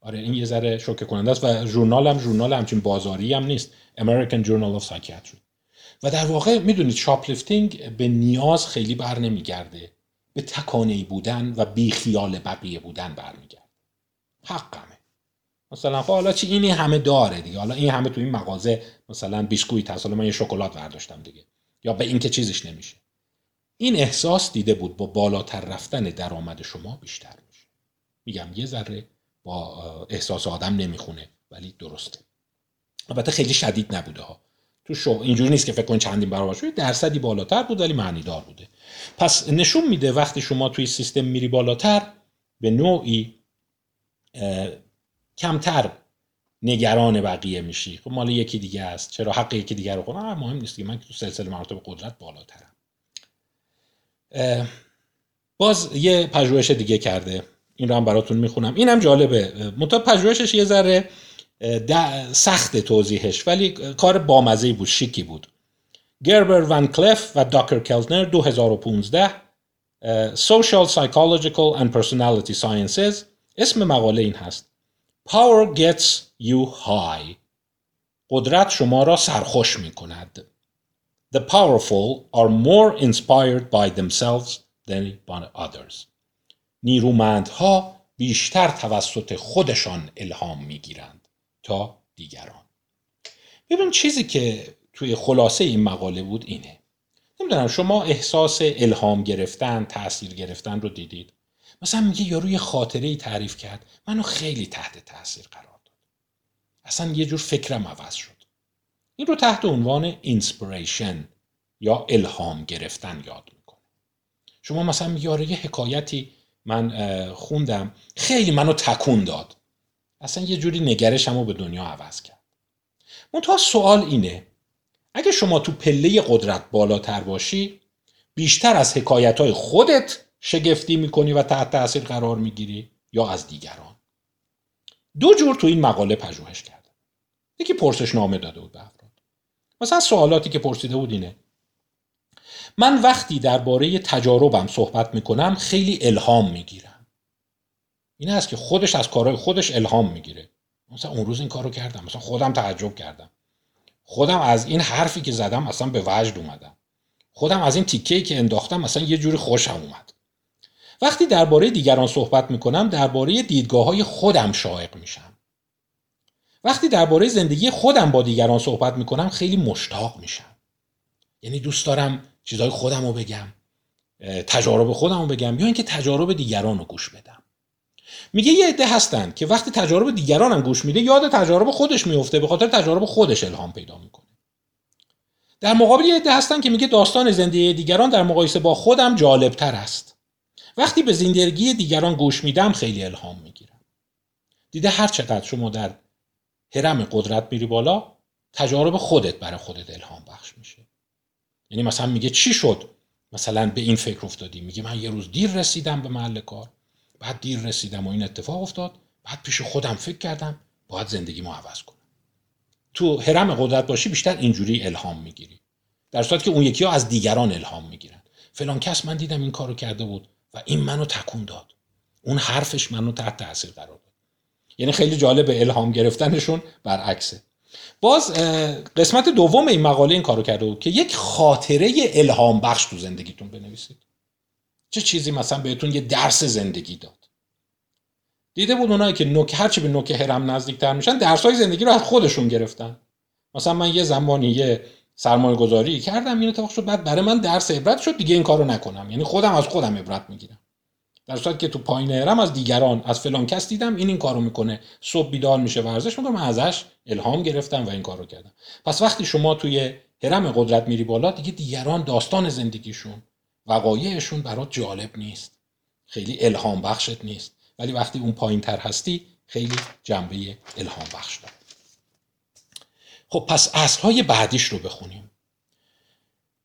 آره این یه ذره شوکه کننده است و ژورنال هم ژورنال همچین بازاری هم نیست. American Journal of Psychiatry. و در واقع میدونید شاپلیفتینگ به نیاز خیلی بر نمیگرده، به تکانه‌ای بودن و بی خیال بقیه بودن برمیگرده. حقمه. مثلا خب حالا چی اینی همه داره دیگه، حالا این همه تو این مغازه مثلا بیسکویت هست، حالا من یه شکلات برداشتم دیگه، یا به این که چیزش نمیشه. این احساس دیده بود با بالاتر رفتن درآمد شما بیشتر میشه. میگم یه ذره با احساس آدم نمیخونه ولی درسته. البته خیلی شدید نبوده ها. تو شو اینجوری نیست که فکر کن چندین برابر شده، درصدی بالاتر بود ولی معنی دار بوده. پس نشون میده وقتی شما توی سیستم میری بالاتر به نوعی کمتر نگران بقیه میشی. خب مال یکی دیگه است، چرا حق یکی دیگه رو خورم مهم نیست دیگه، من تو سلسله مراتب قدرت بالاترم. باز یه پژوهش دیگه کرده، این رو هم براتون میخونم، اینم جالبه منتها پژوهشش یه ذره سخت توضیحش ولی کار بامزه‌ای بود، شیکی بود. گربر وان کلف و داکر کلتنر دو هزار و پانزده Social Psychological and Personality Sciences. اسم مقاله این هست Power gets you high. قدرت شما را سرخوش می کند. The powerful are more inspired by themselves than by others. نیرومندها بیشتر توسط خودشان الهام می گیرند تا دیگران. ببین چیزی که توی خلاصه این مقاله بود اینه. نمیدونم شما احساس الهام گرفتن، تأثیر گرفتن رو دیدید. مثلا میگه یارو یه خاطره‌ای تعریف کرد، منو خیلی تحت تاثیر قرار داد، اصلا یه جور فکرم عوض شد. این رو تحت عنوان اینسپیریشن یا الهام گرفتن یاد میکنه. شما مثلا میگه یارو یه حکایتی من خوندم خیلی منو تکون داد، اصلا یه جوری نگرشمو به دنیا عوض کرد. منتها سوال اینه اگه شما تو پله قدرت بالاتر باشی بیشتر از حکایت‌های خودت شگفتی میکنی و تحت تأثیر قرار میگیری یا از دیگران؟ دو جور تو این مقاله پژوهش کرده. یکی پرسش نامه داده بود به افراد. مثلا سوالاتی که پرسیده بود اینه: من وقتی درباره تجاربم صحبت میکنم خیلی الهام میگیرم. این هست که خودش از کارهای خودش الهام میگیره. مثلا اون روز این کارو کردم، مثلا خودم تعجب کردم، خودم از این حرفی که زدم اصلا به وجد اومدم، خودم از این تیکه‌ای که انداختم اصلا یه جوری خوشم اومد. وقتی درباره دیگران صحبت میکنم درباره دیدگاه‌های خودم شائق میشم. وقتی درباره زندگی خودم با دیگران صحبت میکنم خیلی مشتاق میشم. یعنی دوست دارم چیزهای خودم رو بگم، تجارب خودم رو بگم یا اینکه تجارب دیگران رو گوش بدم. میگه یه عده هستن که وقتی تجارب دیگران هم گوش میده یاد تجارب خودش میفته، به خاطر تجارب خودش الهام پیدا میکنه. در مقابل یه عده هستن که میگه داستان زندگی دیگران در مقایسه با خودم جالب‌تر است. وقتی به زندگی دیگران گوش میدم خیلی الهام میگیرم. دیده هر چقدر شما در هرم قدرت میری بالا تجارب خودت برای خودت الهام بخش میشه. یعنی مثلا میگه چی شد مثلا به این فکر افتادی؟ میگه من یه روز دیر رسیدم به محل کار، بعد دیر رسیدم و این اتفاق افتاد، بعد پیش خودم فکر کردم باید زندگی ما عوض کنم. تو هرم قدرت باشی بیشتر اینجوری الهام میگیری، در صورتی که اون یکی ها از دیگران الهام میگیرن. فلان کس من دیدم این کارو کرده بود و این منو تکون داد، اون حرفش منو تحت تاثیر قرار داد. یعنی خیلی جالب الهام گرفتنشون برعکسه. باز قسمت دوم این مقاله این کارو کرده بود که یک خاطره الهام بخش تو زندگیتون بنویسید. چه چیزی مثلا بهتون یه درس زندگی داد. دیده بود اونایی که نوک هرچی به نوک هرم نزدیک‌تر میشن درس‌های زندگی رو از خودشون گرفتن. مثلا من یه زمانی یه سرمایه‌گذاری کردم، این اتفاق شد، بعد برای من درس عبرت شد دیگه این کارو نکنم. یعنی خودم از خودم عبرت میگیرم. در صورتی که تو پایین هرم از دیگران، از فلان کس دیدم این این کارو میکنه، صبح بیدار میشه ورزش میکنه، من ازش الهام گرفتم و این کارو کردم. پس وقتی شما توی هرم قدرت میری بالا، دیگه دیگران داستان زندگیشون، وقایعشون برات جالب نیست، خیلی الهام بخشت نیست. ولی وقتی اون پایین تر هستی خیلی جنبه الهام بخش داره. خب پس اصلهای بعدیش رو بخونیم.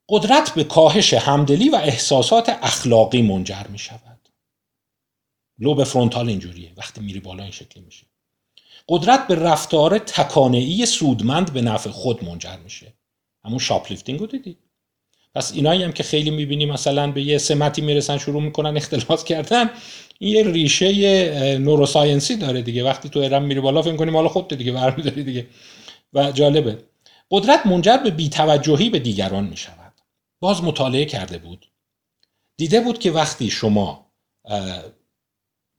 قدرت به کاهش همدلی و احساسات اخلاقی منجر می شود. لوب فرونتال اینجوریه، وقتی میری بالا این شکلی میشه. قدرت به رفتار تکانه‌ای سودمند به نفع خود منجر میشه. همون شاپلیفتینگ رو دیدی؟ پس اینایی هم که خیلی میبینی مثلا به یه سمتی میرسن شروع میکنن اختلاط کردن، این یه ریشه نوروساینسی داره دیگه. وقتی تو هرم میری بالا فکر می‌کنی مال خودت دیگه، برمی‌داری دیگه. و جالبه قدرت منجر به بی‌توجهی به دیگران میشود. باز مطالعه کرده بود، دیده بود که وقتی شما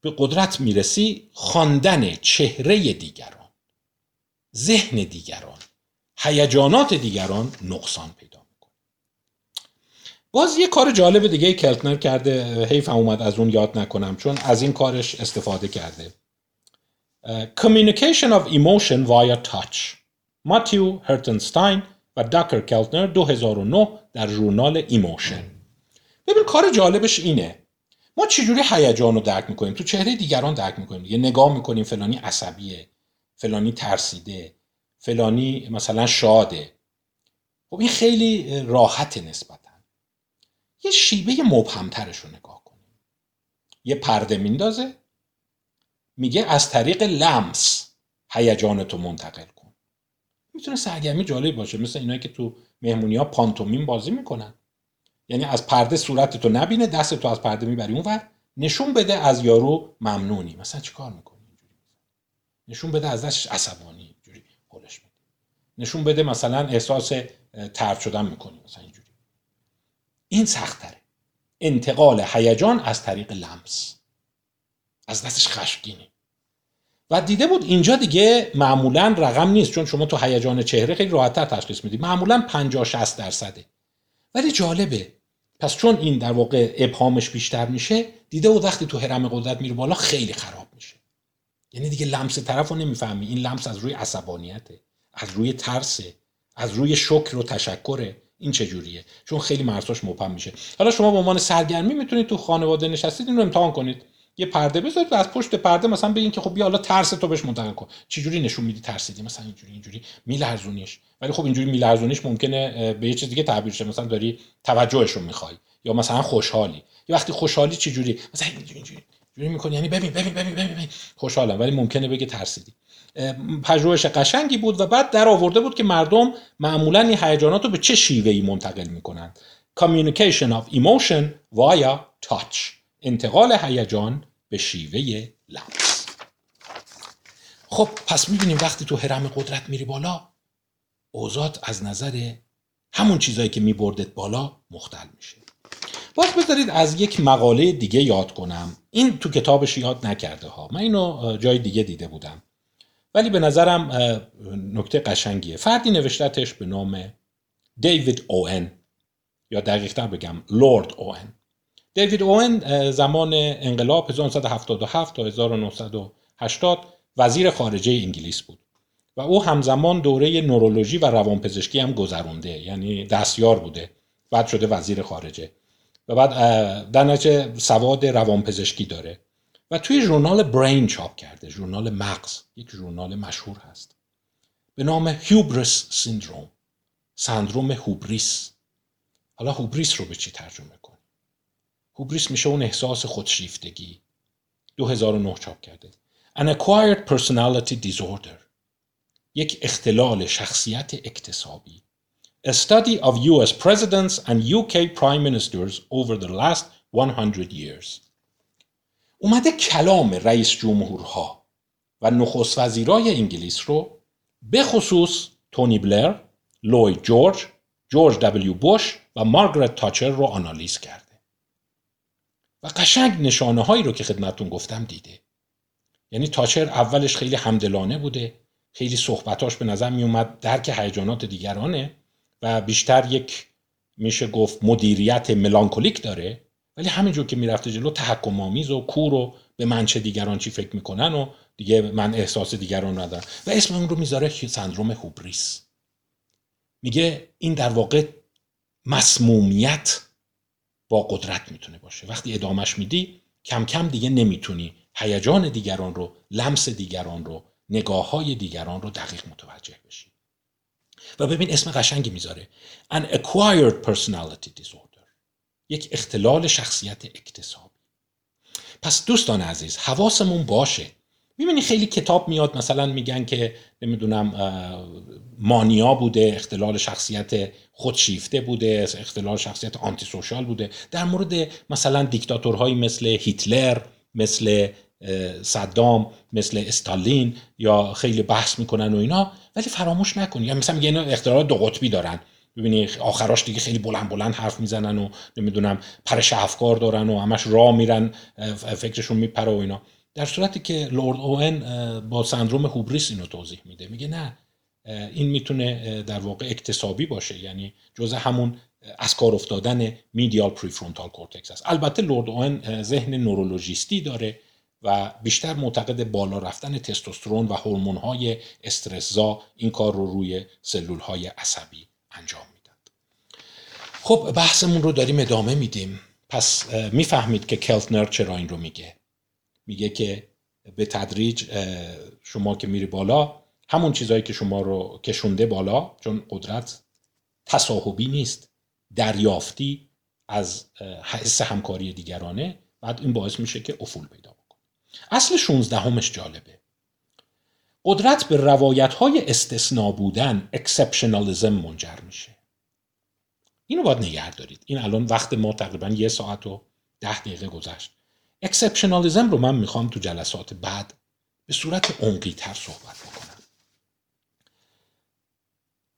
به قدرت میرسی، خواندن چهره دیگران، ذهن دیگران، هیجانات دیگران نقصان پیدا میکنه. باز یه کار جالب دیگه کلتنر کرده، حیف اومد از اون یاد نکنم چون از این کارش استفاده کرده. Communication of Emotion via Touch. ماتیو هرتنستاین و داکر کلتنر دو هزار و نه در ژورنال ایموشن. ببین کار جالبش اینه، ما چجوری هیجان رو درک میکنیم؟ تو چهره دیگران درک میکنیم. یه نگاه میکنیم فلانی عصبیه، فلانی ترسیده، فلانی مثلا شاده. خب این خیلی راحته نسبتا. یه شیبه مبهمترش رو نگاه کنیم. یه پرده میندازه، میگه از طریق لمس هیجانتو منتقل کن. میتونه سرگرمی جالب باشه، مثل اینایی که تو مهمونی‌ها پانتومیم بازی میکنن. یعنی از پرده صورتتو نبینه، دستتو از پرده میبری اونور، نشون بده از یارو ممنونی، مثلا چیکار میکنی اینجوری، نشون بده از دستش عصبانی اینجوری هولش میده، نشون بده مثلا احساس طرد شدن میکنی مثلا اینجوری. این سخت‌تره، انتقال هیجان از طریق لمس. از دستش خشمگینی. و دیده بود اینجا دیگه معمولا رقم نیست، چون شما تو هیجان چهره خیلی راحت‌تر تشخیص میدی، معمولا پنجاه شصت درصده. ولی جالبه، پس چون این در واقع ابهامش بیشتر میشه، دیده بود وقتی تو هرم قدرت میره بالا خیلی خراب میشه. یعنی دیگه لمس طرفو نمیفهمی، این لمس از روی عصبانیته، از روی ترسه، از روی شکر و تشکره. این چجوریه؟ چون خیلی مرزش مبهم میشه. حالا شما به عنوان سرگرمی میتونید تو خانواده نشستید این رو امتحان کنید. یه پرده بذارید و از پشت پرده مثلا ببین که خب بیا حالا ترس تو بهش منتقل کن. چه جوری نشون میدی ترسیدی؟ مثلا اینجوری اینجوری میلرزونیش. ولی خب اینجوری میلرزونیش ممکنه به یه چیز دیگه تعبیر شه، مثلا داری توجهش رو میخوای، یا مثلا خوشحالی. یا وقتی خوشحالی چه جوری؟ مثلا اینجوری اینجوری جوری میکنی، یعنی ببین ببین ببین ببین, ببین. خوشحالم، ولی ممکنه بگه ترسیدی. پژوهش قشنگی بود و بعد در آورده بود که مردم معمولا این هیجانات رو به چه شیوه‌ای منتقل میکنن. Communication of emotion via touch. انتقال هیجان به شیوه لمس. خب پس می‌بینیم وقتی تو هرم قدرت میری بالا، اوضاعت از نظر همون چیزایی که میبردت بالا مختل میشه. باز بذارید از یک مقاله دیگه یاد کنم. این تو کتابش یاد نکرده ها، من اینو جای دیگه دیده بودم، ولی به نظرم نکته قشنگیه. فردی نوشتتش به نام دیوید اوئن، یا دقیق‌تر بگم لورد اوئن. دیوید اوئن زمان انقلاب هزار و نهصد و هفتاد و هفت تا هزار و نهصد و هشتاد وزیر خارجه انگلیس بود و او همزمان دوره نورولوژی و روانپزشکی هم گذرونده، یعنی دستیار بوده، بعد شده وزیر خارجه و بعد در نتیجه سواد روانپزشکی داره و توی ژورنال برین چاپ کرده، ژورنال مغز، یک ژورنال مشهور هست به نام هیوبریس سندروم، سندروم هوبریس. حالا هوبریس رو به چی ترجمه کنیم؟ هوبریس میشه اون احساس خودشیفتگی. دو هزار و نه چاپ کرده. An acquired personality disorder. یک اختلال شخصیت اکتسابی. A study of U S presidents and U K prime ministers over the last one hundred years. اومده کلام رئیس جمهورها و نخست وزیرای انگلیس رو به خصوص تونی بلر، لوید جورج، جورج دبلیو بوش و مارگرت تاچر رو آنالیز کرده و قشنگ نشانه هایی رو که خدمتون گفتم دیده. یعنی تاچر اولش خیلی همدلانه بوده، خیلی صحبتاش به نظر می اومد درک هیجانات دیگرانه و بیشتر یک میشه گفت مدیریت ملانکولیک داره، ولی همینجور که میرفته جلو تحکم آمیز و کور و به من چه دیگران چی فکر میکنن و دیگه من احساس دیگران ندارم و اسم اون رو میذاره سندروم هوبریس. میگه این در واقع مسمومیت با قدرت میتونه باشه. وقتی ادامش میدی کم کم دیگه نمیتونی هیجان دیگران رو، لمس دیگران رو، نگاه‌های دیگران رو دقیق متوجه بشی. و ببین اسم قشنگی میذاره، An acquired personality disorder، یک اختلال شخصیت اکتسابی. پس دوستان عزیز حواسمون باشه. میبینی خیلی کتاب میاد مثلا میگن که نمیدونم مانیا بوده، اختلال شخصیت خودشیفته بوده، اختلال شخصیت آنتی سوشال بوده، در مورد مثلا دیکتاتورهایی مثل هیتلر، مثل صدام، مثل استالین یا خیلی بحث میکنن و اینا. ولی فراموش نکنی یا مثلا میگن اختلال دو قطبی دارن، ببینی آخراش دیگه خیلی بلند بلند حرف میزنن و نمیدونم پرش افکار دارن و همش راه میرن، فکرشون میپره و اینا، در صورتی که لورد اوون با سندروم هوبریس اینو توضیح میده. میگه نه، این میتونه در واقع اکتسابی باشه، یعنی جزء همون از کار افتادن میدیال پریفرونتال کورتکس است. البته لورد اوون ذهن نورولوژیستی داره و بیشتر معتقد بالا رفتن تستوسترون و هورمون‌های استرس‌زا این کار رو روی سلول‌های عصبی انجام میداد. خب بحثمون رو داریم ادامه میدیم. پس میفهمید که کلتنر چرا این رو میگه. میگه که به تدریج شما که میری بالا، همون چیزایی که شما رو کشونده بالا، چون قدرت تصاحبی نیست، دریافتی از حس همکاری دیگرانه، بعد این باعث میشه که افول پیدا بکنه. اصل شانزدهمش جالبه. قدرت به روایت‌های استثناء بودن، اکسپشنالیزم، منجر میشه. اینو باید نگه دارید. این الان وقت ما تقریبا یه ساعت و ده دقیقه گذشت. اکسپشنالیزم رو من میخوام تو جلسات بعد به صورت عمقی تر صحبت بکنم.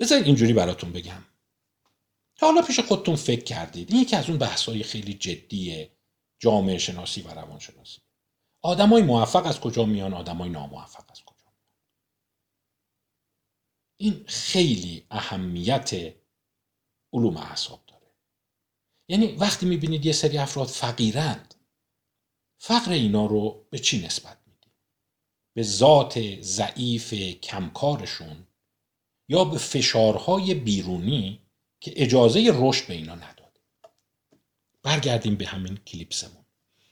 بذارید اینجوری براتون بگم. تا حالا پیش خودتون فکر کردید این یکی از اون بحث‌های خیلی جدیه جامعه شناسی و روانشناسی. آدمای موفق از کجا میان، آدمای ناموفق از کجا میان؟ این خیلی اهمیت علوم اعصاب داره. یعنی وقتی میبینید یه سری افراد فقیرند، فقر اینا رو به چی نسبت میدیم؟ به ذات ضعیف کمکارشون یا به فشارهای بیرونی که اجازه رشد به اینا نداده؟ برگردیم به همین کلیپسمون.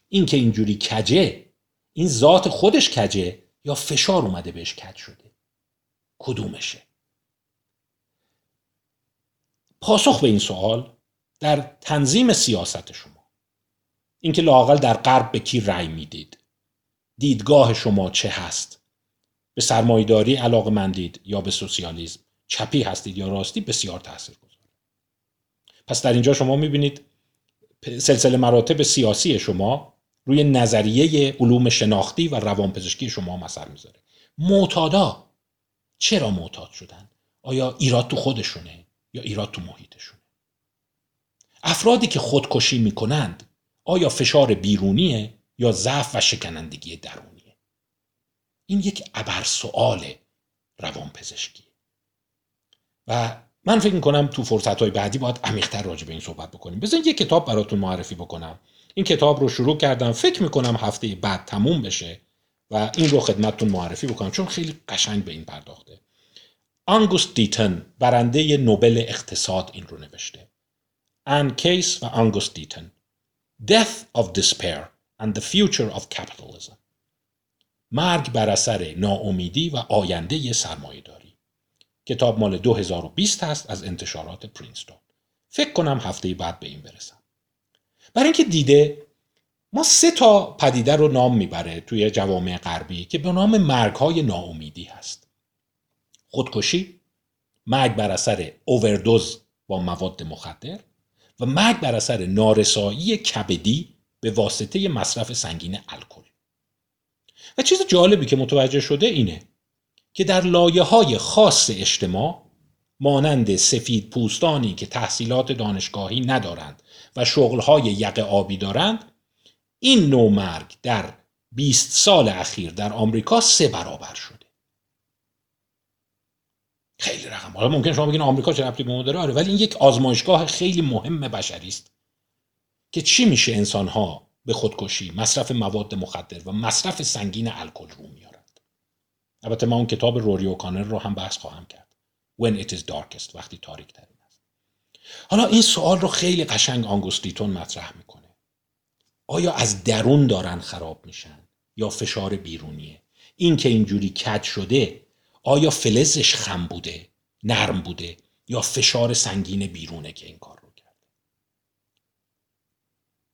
این که اینجوری کجه، این ذات خودش کجه یا فشار اومده بهش کج شده؟ کدومشه؟ پاسخ به این سوال در تنظیم سیاست شما، اینکه لااقل در غرب به کی رأی میدید، دیدگاه شما چه هست، به سرمایه‌داری علاقه‌مندید یا به سوسیالیسم، چپی هستید یا راستی، بسیار تاثیرگذاره. پس در اینجا شما میبینید سلسله مراتب سیاسی شما روی نظریه علوم شناختی و روانپزشکی شما هم اثر میذاره. معتادا چرا معتاد شدن؟ آیا ایراد تو خودشونه یا ایراد تو محیطشونه؟ افرادی که خودکشی میکنند آیا فشار بیرونیه یا ضعف و شکنندگی درونیه؟ این یک ابرسؤال روانپزشکی و من فکر می‌کنم تو فرصت‌های بعدی باید عمیق‌تر راجع به این صحبت بکنیم. بزنید یک کتاب براتون معرفی بکنم. این کتاب رو شروع کردم، فکر می‌کنم هفته بعد تموم بشه و این رو خدمتتون معرفی بکنم چون خیلی قشنگ به این پرداخته. آنگوس دیتن، برنده نوبل اقتصاد، این رو نوشته. آن کیس و آنگوس دیتن. Death of Despair and the Future of Capitalism. مرگ بر اثر ناامیدی و آینده سرمایه‌داری. کتاب مال دو هزار و بیست هست از انتشارات پرینستون. فکر کنم هفته بعد به این برسم. برای اینکه دیده ما سه تا پدیده رو نام میبره توی جوامع غربی که به نام مرگ‌های ناامیدی هست: خودکشی، مرگ بر اثر اووردوز با مواد مخدر و مرگ بر اثر نارسایی کبدی به واسطه مصرف سنگین الکل. و چیز جالبی که متوجه شده اینه که در لایه‌های خاص اجتماع مانند سفید پوستانی که تحصیلات دانشگاهی ندارند و شغل‌های یقه آبی دارند، این نوع مرگ در بیست سال اخیر در آمریکا سه برابر شده. خیلی رقم. حالا ممکن شما بگین آمریکا چه ربطی به ما داره؟ آره، ولی این یک آزمایشگاه خیلی مهم بشری است که چی میشه انسان‌ها به خودکشی، مصرف مواد مخدر و مصرف سنگین الکل رو میارند. البته من اون کتاب روری اوکانر رو هم بحث خواهم کرد، When it is darkest، وقتی تاریک ترین است. حالا این سوال رو خیلی قشنگ آنگوس دیتون مطرح میکنه: آیا از درون دارن خراب میشن یا فشار بیرونیه؟ این که اینجوری کج شده، آیا فلزش خم بوده، نرم بوده، یا فشار سنگین بیرونه که این کار رو کرد؟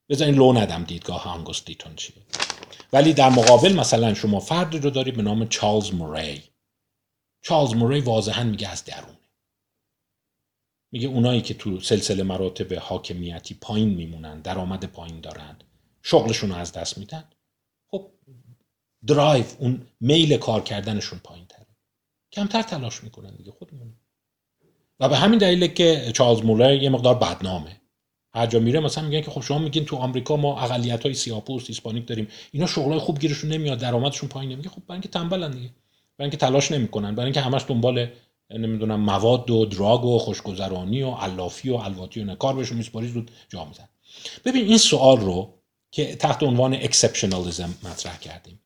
بذارین لو ندم دیدگاه آنگوس دیتون چیه. ولی در مقابل مثلا شما فردی رو داری به نام چارلز موری. چارلز موری واضحا میگه از درون. میگه اونایی که تو سلسله مراتب حاکمیتی پایین میمونن، درآمد پایین دارن، شغلشون رو از دست میدن، خب درایو، اون میل کار کردنشون پایین تره، کمتر تلاش میکنن دیگه خودمون. و به همین دلیله که چارلز موری یه مقدار بدنامه. هر جا میره مثلا میگن که خب شما میگین تو آمریکا ما اقلیت‌های سیاه‌پوست، هیسپانیک داریم، اینا شغلای خوب گیرشون نمیاد، درآمدشون پایینه. میگه خب برای اینکه تنبلن دیگه، برای اینکه تلاش نمیکنن، برای اینکه همش دنبال نمیدونم مواد و دراگ و خوشگذرانی و علافی و الواتی و نکار بهشون میسپاری، زود جا میزن. ببین این سوال رو که تحت عنوان اکسپشنالیزم مطرح کردیم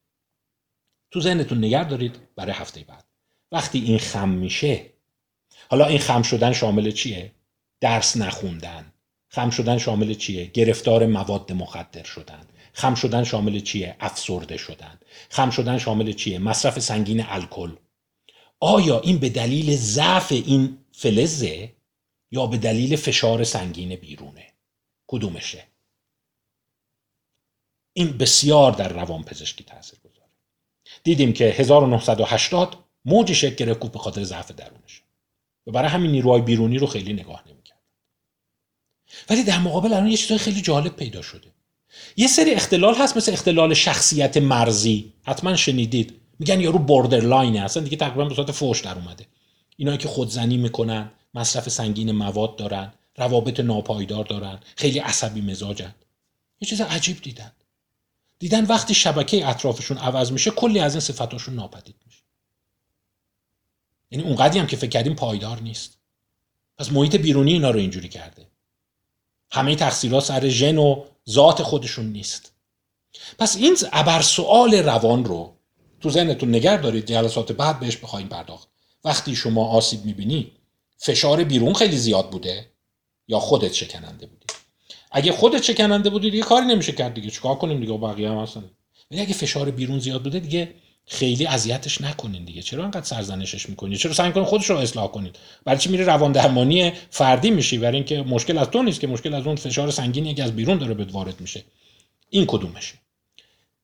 تو ذهنتون نگه دارید برای هفته بعد. وقتی این خم میشه، حالا این خم شدن شامل چیه؟ درس نخوندن. خم شدن شامل چیه؟ گرفتار مواد مخدر شدن. خم شدن شامل چیه؟ افسرده شدن. خم شدن شامل چیه؟ مصرف سنگین الکل. آیا این به دلیل ضعف این فلزه یا به دلیل فشار سنگین بیرونه؟ کدومشه؟ این بسیار در روان پزشکی تاثیر گذاره. دیدیم که هزار و نهصد و هشتاد موج شکل گرفت به خاطر ضعف درونش و برای همین نیروهای بیرونی رو خیلی نگاه نمی‌کرد. ولی در مقابل الان یه چیزای خیلی جالب پیدا شده. یه سری اختلال هست مثل اختلال شخصیت مرزی، حتما شنیدید، میگن یارو بوردرلاینه، اصلا دیگه تقریبا به صورت فحش در اومده. اینایی که خودزنی میکنن، مصرف سنگین مواد دارن، روابط ناپایدار دارن، خیلی عصبی مزاجن. یه چیز عجیب دیدن. دیدن وقتی شبکه اطرافشون عوض میشه کلی از این صفاتشون ناپدید میشه. یعنی اونقدری هم که فکر کردیم پایدار نیست. پس محیط بیرونی اینا رو اینجوری کرده. همه تقصیرات سر ژن و ذات خودشون نیست. پس این ابر سوال روان رو تو ذهنتون نگه دارید، جلسات بعد بهش بخوایم پرداخت. وقتی شما آسیب میبینی، فشار بیرون خیلی زیاد بوده یا خودت شکننده بودی؟ اگه خودت شکننده بودی دیگه کاری نمیشه کرد دیگه، چیکار کنیم دیگه، بقیه هم اصلا. ولی اگه فشار بیرون زیاد بوده دیگه خیلی اذیتش نکنین دیگه. چرا انقدر سرزنشش میکنین؟ چرا سعی میکنین خودش رو اصلاح کنین؟ برای چی میری روان درمانی فردی میشی؟ برای اینکه مشکل از تو نیست که، مشکل از اون فشار سنگینی که از بیرون داره بهت وارد میشه. این کدومشه؟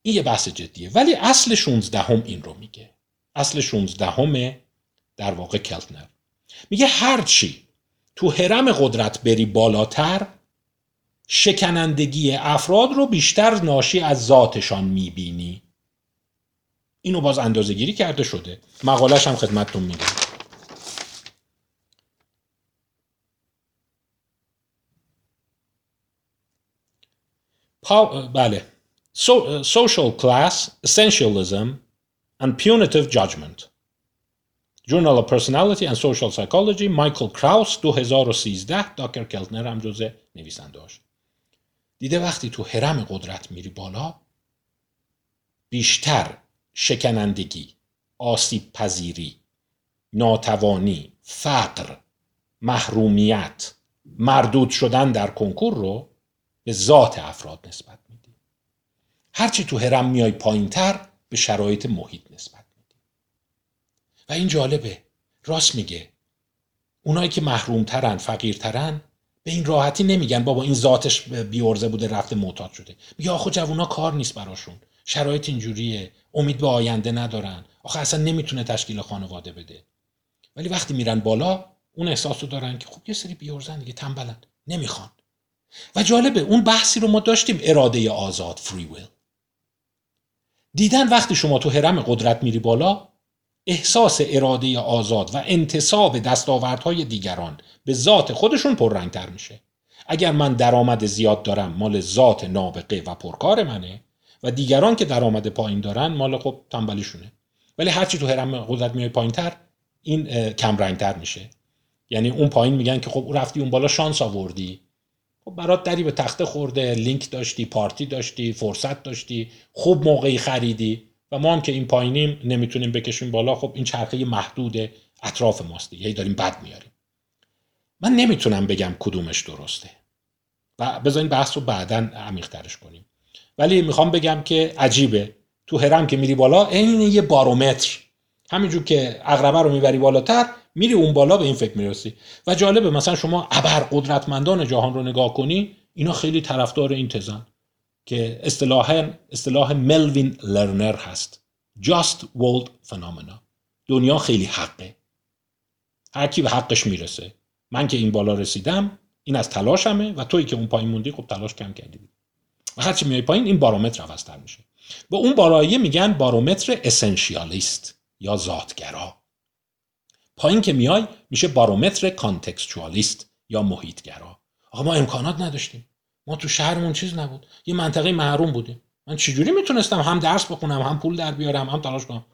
این یه بحث جدیه. ولی اصل شانزدهم این رو میگه. اصل شانزدهم در واقع کلتنر میگه هر چی تو هرم قدرت بری بالاتر، شکنندگی افراد رو بیشتر ناشی از ذاتشان میبینی. اینو باز اندازه‌گیری کرده شده. مقاله‌ش هم خدمتتون میگم. پا... بله. So, uh, social class, essentialism, and punitive judgment. Journal of Personality and Social Psychology، مایکل کراوس، دو هزار و سیزده. داکر کلتنر هم جزء نویسنده‌هاش. دیده وقتی تو هرم قدرت میری بالا، بیشتر شکنندگی، آسیب پذیری، ناتوانی، فقر، محرومیت، مردود شدن در کنکور رو به ذات افراد نسبت میدی. هرچی تو هرم میای پایین‌تر به شرایط محیط نسبت میدی. و این جالبه، راست میگه. اونایی که محرومترن، فقیرترن، به این راحتی نمیگن بابا این ذاتش بیارزه بوده رفته معتاد شده. میگه آخه جوونا کار نیست براشون، شرایط اینجوریه، امید به آینده ندارن، آخه اصلا نمیتونه تشکیل خانواده بده. ولی وقتی میرن بالا اون احساسو دارن که خب یه سری بیارزن دیگه، تنبلن، نمیخوان. و جالبه اون بحثی رو ما داشتیم، اراده آزاد، فری ویل. دیدن وقتی شما تو هرم قدرت میری بالا، احساس اراده آزاد و انتساب دستاوردهای دیگران به ذات خودشون پررنگتر میشه. اگر من درآمد زیاد دارم مال ذات نابغه و پرکار منه و دیگران که درآمد پایین دارن مال خب تنبلیشونه. ولی هرچی تو هرم قدرت میای پایینتر این کم رنگتر میشه. یعنی اون پایین میگن که خب رفتی اون بالا شانس آوردی، خب برات دری به تخته خورده، لینک داشتی، پارتی داشتی، فرصت داشتی، خوب موقعی خریدی. و ما هم که این پایینیم نمیتونیم بکشیم بالا، خب این چرخه محدود اطراف ماست دیگه، داریم بد میاریم. من نمیتونم بگم کدومش درسته و بذارین بحث رو بعداً عمیق‌ترش کنیم، ولی میخوام بگم که عجیبه تو هرم که میری بالا این یه بارومتر، همینجور که عقربه رو میبری بالاتر میری اون بالا به این فکر میرسی. و جالبه مثلا شما ابر قدرتمندان جهان رو نگاه کنی، اینا خیلی طرفدار این تزن که اصطلاحاً اصطلاح ملوین لرنر هست، just world phenomena. دنیا خیلی حقه، هر کی به حقش میرسه. من که این بالا رسیدم این از تلاشمه و تویی که اون پایین موندی خب تلاش کم کردی و هر چی میای پایین این بارومتر عوض‌تر میشه. با اون بالایی میگن بارومتر اسنشیالیست یا ذاتگرا، پایین که میای میشه بارومتر کانتکستوالیست یا محیطگرا. آقا ما امکانات نداشتیم، ما تو شهرمون چیز نبود، یه منطقه محروم بودیم، من چجوری میتونستم هم درس بخونم، هم پول در بیارم، هم تلاش کنم؟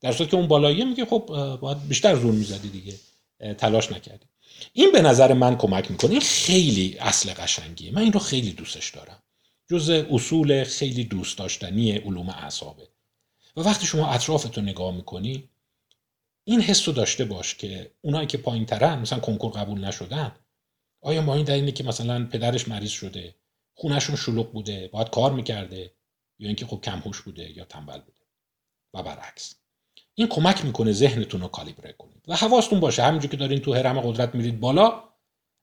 در صورتی که اون بالاییه میگه خب باید بیشتر زور میزدی دیگه، تلاش نکردی. این به نظر من کمک میکنه، این خیلی اصل قشنگیه، من این رو خیلی دوستش دارم، جزء اصول خیلی دوست داشتنی علوم اعصابه. و وقتی شما اطرافتو نگاه میکنی این حسو داشته باش که اونایی که پایین ترن مثلا کنکور قبول نشدن، آیا با این دلیلی که مثلا پدرش مریض شده، خونه‌شون شلوغ بوده، باید کار میکرده، یا اینکه خب کم هوش بوده یا تنبل بوده و برعکس. این کمک میکنه ذهنتون رو کالیبره کنید و حواستون باشه همینجوری که دارین تو هرم قدرت میرید بالا،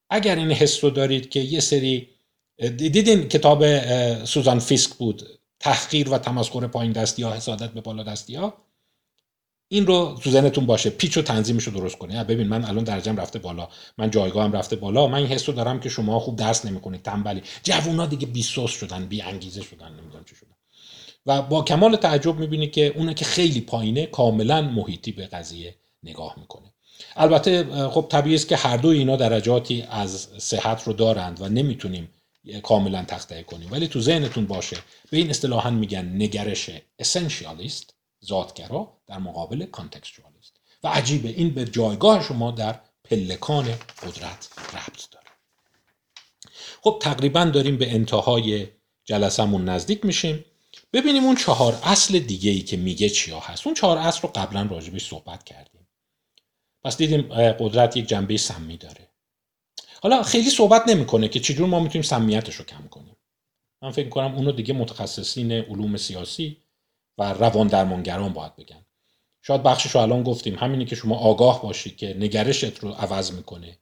اگر این حس رو دارید که یه سری دیدین، کتاب سوزان فیسک بود، تحقیر و تمسخر پایین دستی ها، حسادت به بالا دستی ها، این رو تو ذهنتون باشه، پیچ و تنظیمش رو درست کنید. ببین من الان درجم رفته بالا، من جایگاهم رفته بالا، من این حس رو دارم که شما خوب درس نمی‌کنید، تنبلی، جوونا دیگه بی‌سوس شدن، بی انگیزه شدن، نمیدونم چه شدن. و با کمال تعجب می‌بینی که اون که خیلی پایینه کاملاً محیطی به قضیه نگاه می‌کنه. البته خب طبیعیه که هر دو اینا درجاتی از صحت رو دارند و نمیتونیم کاملاً تخطئه کنیم، ولی تو ذهنتون باشه. به این اصطلاحاً میگن نگرش اسنشیالیست، ذاتگرا در مقابل کانتکستوالیست. و عجیبه این به جایگاه شما در پلکان قدرت ربط داره. خب تقریبا داریم به انتهای جلسمون نزدیک میشیم. ببینیم اون چهار اصل دیگه‌ای که میگه چیا هست. اون چهار اصل رو قبلا راجبش صحبت کردیم، پس دیدیم قدرت یک جنبه سمی داره. حالا خیلی صحبت نمیکنه که چجور ما میتونیم سمیتش رو کم کنیم. من فکر میکنم اونو دیگه متخصصین علوم سیاسی و روان درمانگران باید بگن. شاید بخشش رو الان گفتیم، همینی که شما آگاه باشی که نگرشت رو عوض میکنه،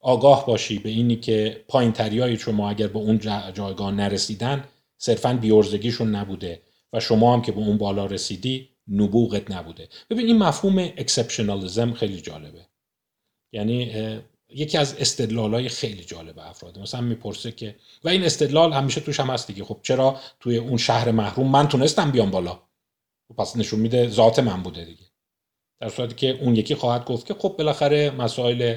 آگاه باشی به اینی که پایین‌تریای شما اگر به اون جایگاه نرسیدن صرفاً بی‌ارزگیشون نبوده و شما هم که به اون بالا رسیدی نبوغت نبوده. ببین این مفهوم اکسپشنالیزم خیلی جالبه، یعنی یکی از استدلالای خیلی جالب افراد. مثلا میپرسه که، و این استدلال همیشه توش هم هست دیگه، خب چرا توی اون شهر محروم من تونستم بیام بالا؟ پس نشون میده ذات من بوده دیگه. در صورتی که اون یکی خواهد گفت که خب بالاخره مسائل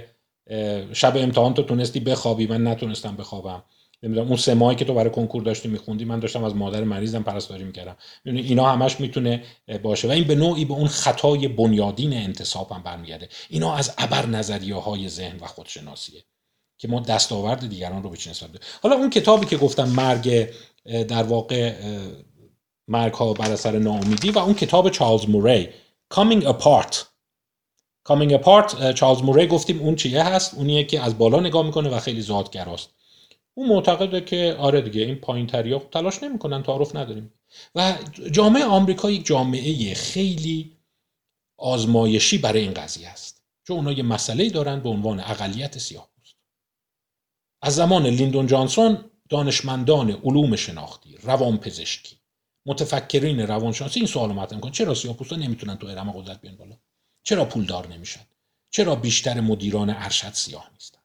شب امتحان تو تونستی بخوابی، من نتونستم بخوابم، نمیدونم اون سه ماهی که تو برای کنکور داشتی میخوندی من داشتم از مادر مریضم پرستاری میکردم. اینا همش میتونه باشه و این به نوعی به اون خطای بنیادین انتساب هم برمیگرده. اینا از ابر نظریه‌های ذهن و خودشناسیه که ما دستاورد دیگران رو به چه نسبت. حالا اون کتابی که گفتم مرگ، در واقع مرگ ها بر اثر ناامیدی، و اون کتاب چارلز موری Coming Apart. Coming Apart چارلز موری گفتیم اون چیه هست؟ اونیه که از بالا نگاه میکنه و خیلی ذاتگراست. اون معتقده که آره دیگه این پایین‌تریا تلاش نمیکنن، تعارف نداریم. و جامعه آمریکا یک جامعه خیلی آزمایشی برای این قضیه است، چون اونا یه مسئله‌ای دارن به عنوان اقلیت سیاه‌پوست. از زمان لیندون جانسون دانشمندان علوم شناختی، روانپزشکی، متفکرین روانشناسی این سوالو مطرح می‌کنن: چرا سیاه‌پوستا نمیتونن تو هرم قدرت بیان بالا؟ چرا پولدار نمیشن؟ چرا بیشتر مدیران ارشد سیاه نیستن؟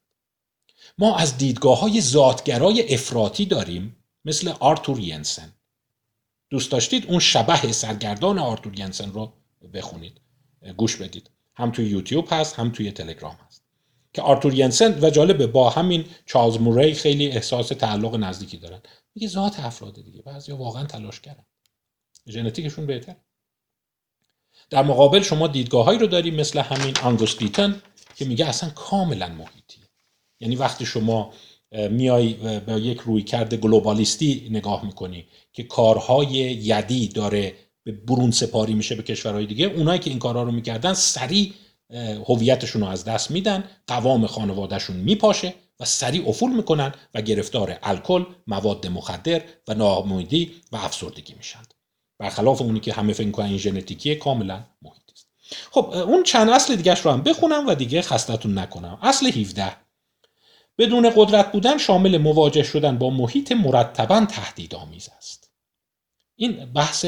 ما از دیدگاه‌های ذاتگرای افراطی داریم، مثل آرتور ینسن. دوست داشتید اون شبح سرگردان آرتور ینسن رو بخونید، گوش بدید. هم توی یوتیوب هست، هم توی تلگرام هست. که آرتور ینسن و جالبه با همین چارلز موری خیلی احساس تعلق نزدیکی دارن. میگه ذات افراد دیگه، بعضیا واقعا تلاشگرن، ژنتیکشون بهتر. در مقابل شما دیدگاهایی رو داریم مثل همین آنگوس دیتون که میگه اصلا کاملا محیطیه. یعنی وقتی شما میای با یک رویکرد گلوبالیستی نگاه میکنی که کارهای یدی داره به برون سپاری میشه به کشورهای دیگه، اونایی که این کارها رو میکردن سریع هویتشون رو از دست میدن، قوام خانوادهشون میپاشه و سریع افول میکنن و گرفتار الکل، مواد مخدر و ناامیدی و افسردگی میشن. برخلاف اونی که همه فکر میکنن این ژنتیکیه، کاملا محیطی است. خب اون چند اصل دیگه‌اش رو هم بخونم و دیگه خستتون نکنم. اصل هفده: بدون قدرت بودن شامل مواجه شدن با محیط مرتباً تهدیدآمیز است. این بحث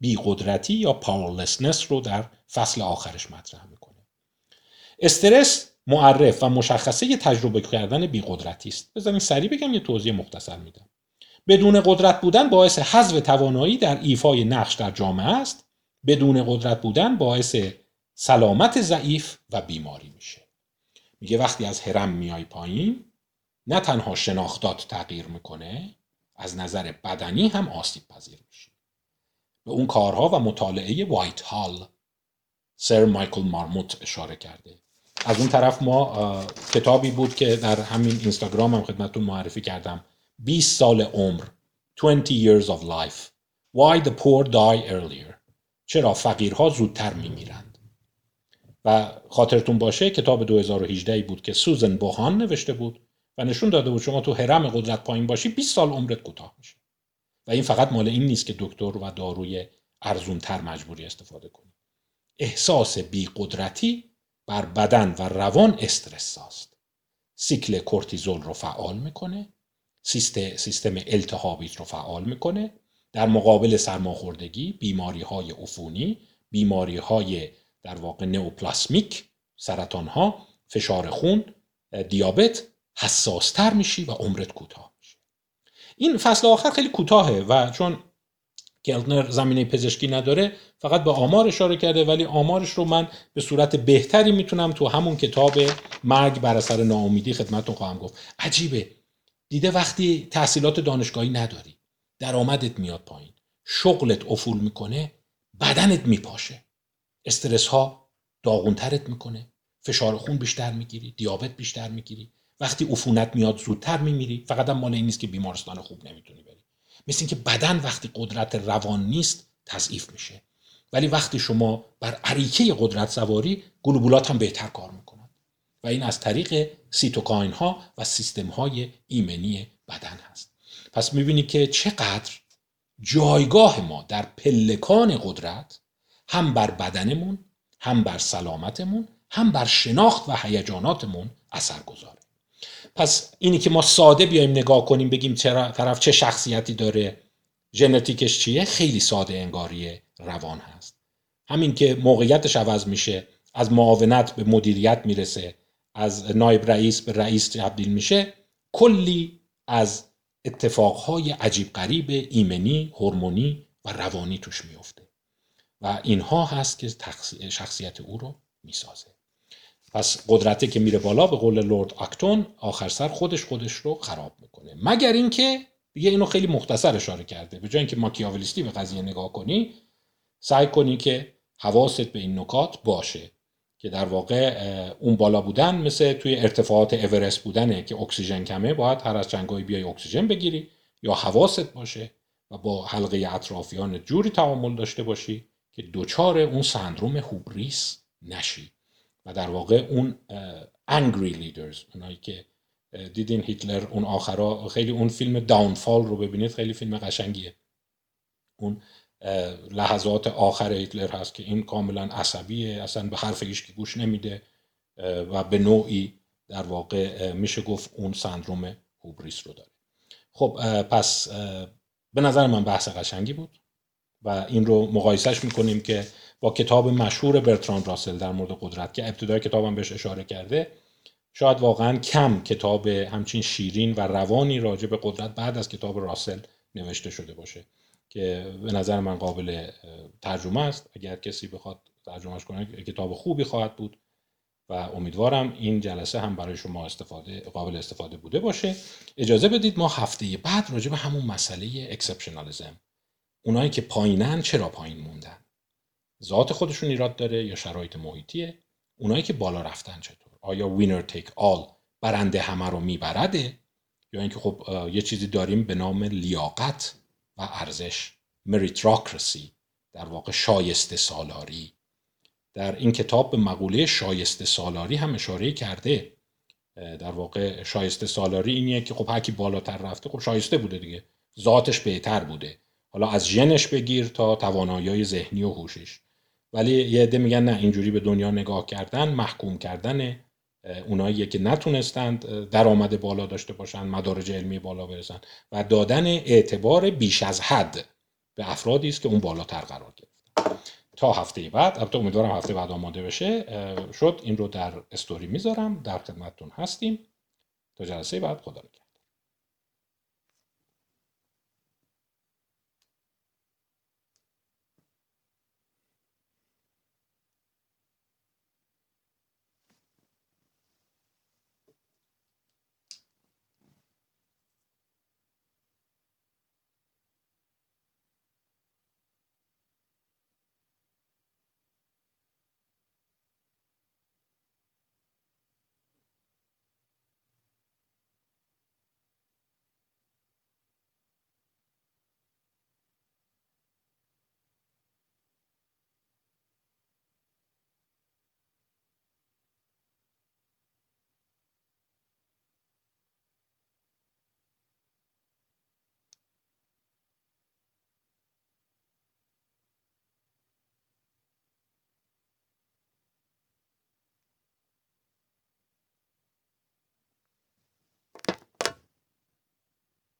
بیقدرتی یا پاورلسنس رو در فصل آخرش مطرح میکنه. استرس معرف و مشخصه تجربه کردن بیقدرتی است. بذارین سریع بگم، یه توضیح مختصر میدم. بدون قدرت بودن باعث حذف توانایی در ایفای نقش در جامعه است. بدون قدرت بودن باعث سلامت ضعیف و بیماری میشه. میگه وقتی از هرم میای پایین، نه تنها شناختات تغییر میکنه، از نظر بدنی هم آسیب پذیر میشه. به اون کارها و مطالعه وایت هال سر مایکل مارموت اشاره کرده. از اون طرف ما کتابی بود که در همین اینستاگرام هم خدمتتون معرفی کردم، بیست سال عمر، twenty years of life, why the poor die earlier, چرا فقیرها زودتر میمیرند. و خاطرتون باشه کتاب دو هزار و هجده بود که سوزن بوهان نوشته بود و نشون داده بود شما تو هرم قدرت پایین باشی بیست سال عمرت کوتاه میشه. و این فقط مال این نیست که دکتر و داروی ارزونتر مجبوری استفاده کنی. احساس بیقدرتی بر بدن و روان استرس است. سیکل کورتیزول رو فعال میکنه، سیستم التهابی رو فعال میکنه، در مقابل سرماخوردگی، بیماری‌های عفونی، بیماری‌های در واقع نئوپلاسمیک، سرطان‌ها، فشار خون، دیابت، حساس‌تر میشی و عمرت کوتاه میشه. این فصل آخر خیلی کوتاهه و چون کلتنر زمینه پزشکی نداره فقط به آمار اشاره کرده، ولی آمارش رو من به صورت بهتری میتونم تو همون کتاب مرگ بر اثر ناامیدی خدمتتون خواهم گفت. عجیبه دیده وقتی تحصیلات دانشگاهی نداری، درآمدت میاد پایین، شغلت افول میکنه، بدنت میپاشه، استرس ها داغونترت میکنه، فشار خون بیشتر میگیری، دیابت بیشتر میگیری، وقتی عفونت میاد زودتر میمیری. فقط هم مال این نیست که بیمارستان خوب نمیتونی بری. مثل این که بدن وقتی قدرت روان نیست تضعیف میشه، ولی وقتی شما بر عریکه قدرت سواری، گلوبولات هم بهتر کار میکنن و این از طریق سیتوکاین ها و سیستم های ایمنی بدن هست. پس میبینید که چقدر جایگاه ما در پلکان قدرت هم بر بدنمون، هم بر سلامتمون، هم بر شناخت و هیجاناتمون اثر گذاره. پس اینی که ما ساده بیایم نگاه کنیم بگیم طرف چه شخصیتی داره، ژنتیکش چیه، خیلی ساده انگاری روان هست. همین که موقعیتش عوض میشه، از معاونت به مدیریت میرسه، از نایب رئیس به رئیس تبدیل میشه، کلی از اتفاقهای عجیب غریب ایمنی، هورمونی و روانی توش میفته و اینها هست که شخصیت او رو میسازه. پس قدرتی که میره بالا، به قول لورد آکتون، آخر سر خودش خودش رو خراب میکنه. مگر اینکه دیگه اینو خیلی مختصر اشاره کرده، به جای اینکه ماکیاولیستی به قضیه نگاه کنی، سعی کنی که حواست به این نکات باشه که در واقع اون بالا بودن مثل توی ارتفاعات اورست بودنه که اکسیژن کمه، باید هر از چنگاهی بیای اکسیژن بگیری، یا حواست باشه و با حلقه اطرافیان جوری تعامل داشته باشی که دوچار اون سندروم هوبریس نشی و در واقع اون انگری لیدرز، اونایی که دیدین هیتلر اون آخرا، خیلی اون فیلم داونفال رو ببینید، خیلی فیلم قشنگیه. اون لحظات آخر هیتلر هست که این کاملا عصبیه، اصلا به حرف هیچ کی گوش نمیده و به نوعی در واقع میشه گفت اون سندروم هوبریس رو داره. خب پس به نظر من بحث قشنگی بود و این رو مقایسهش میکنیم که با کتاب مشهور برتراند راسل در مورد قدرت که ابتدای کتابم بهش اشاره کرده. شاید واقعا کم کتاب همچین شیرین و روانی راجع به قدرت بعد از کتاب راسل نوشته شده باشه که به نظر من قابل ترجمه است. اگر کسی بخواد ترجمهش کنه کتاب خوبی خواهد بود و امیدوارم این جلسه هم برای شما استفاده قابل استفاده بوده باشه. اجازه بدید ما هفته بعد راجع به همون مسئله اکسپشنالیزم، اونایی که پایینن چرا پایین موندن، ذات خودشون ایراد داره یا شرایط محیطیه، اونایی که بالا رفتن چطور، آیا وینر تیک آل برنده همه رو میبرده یا اینکه خب یه چیزی داریم به نام لیاقت و ارزش، مریتوکراسی، در واقع شایسته سالاری. در این کتاب به مقوله شایسته سالاری هم اشاره کرده. در واقع شایسته سالاری اینیه که خب هر کی بالاتر رفته خب شایسته بوده دیگه، ذاتش بهتر بوده، حالا از ژنش بگیر تا توانایی‌های ذهنی و هوشیش. ولی یه عده میگن نه، اینجوری به دنیا نگاه کردن محکوم کردن اونایی که نتونستند درآمد بالا داشته باشند، مدارج علمی بالا برسن و دادن اعتبار بیش از حد به افرادی است که اون بالاتر قرار گرفتن. تا هفته بعد، البته امیدوارم هفته بعد آماده بشه شد، این رو در استوری میذارم، در خدمتتون هستیم. تا جلسه بعد، خدا نگهدار.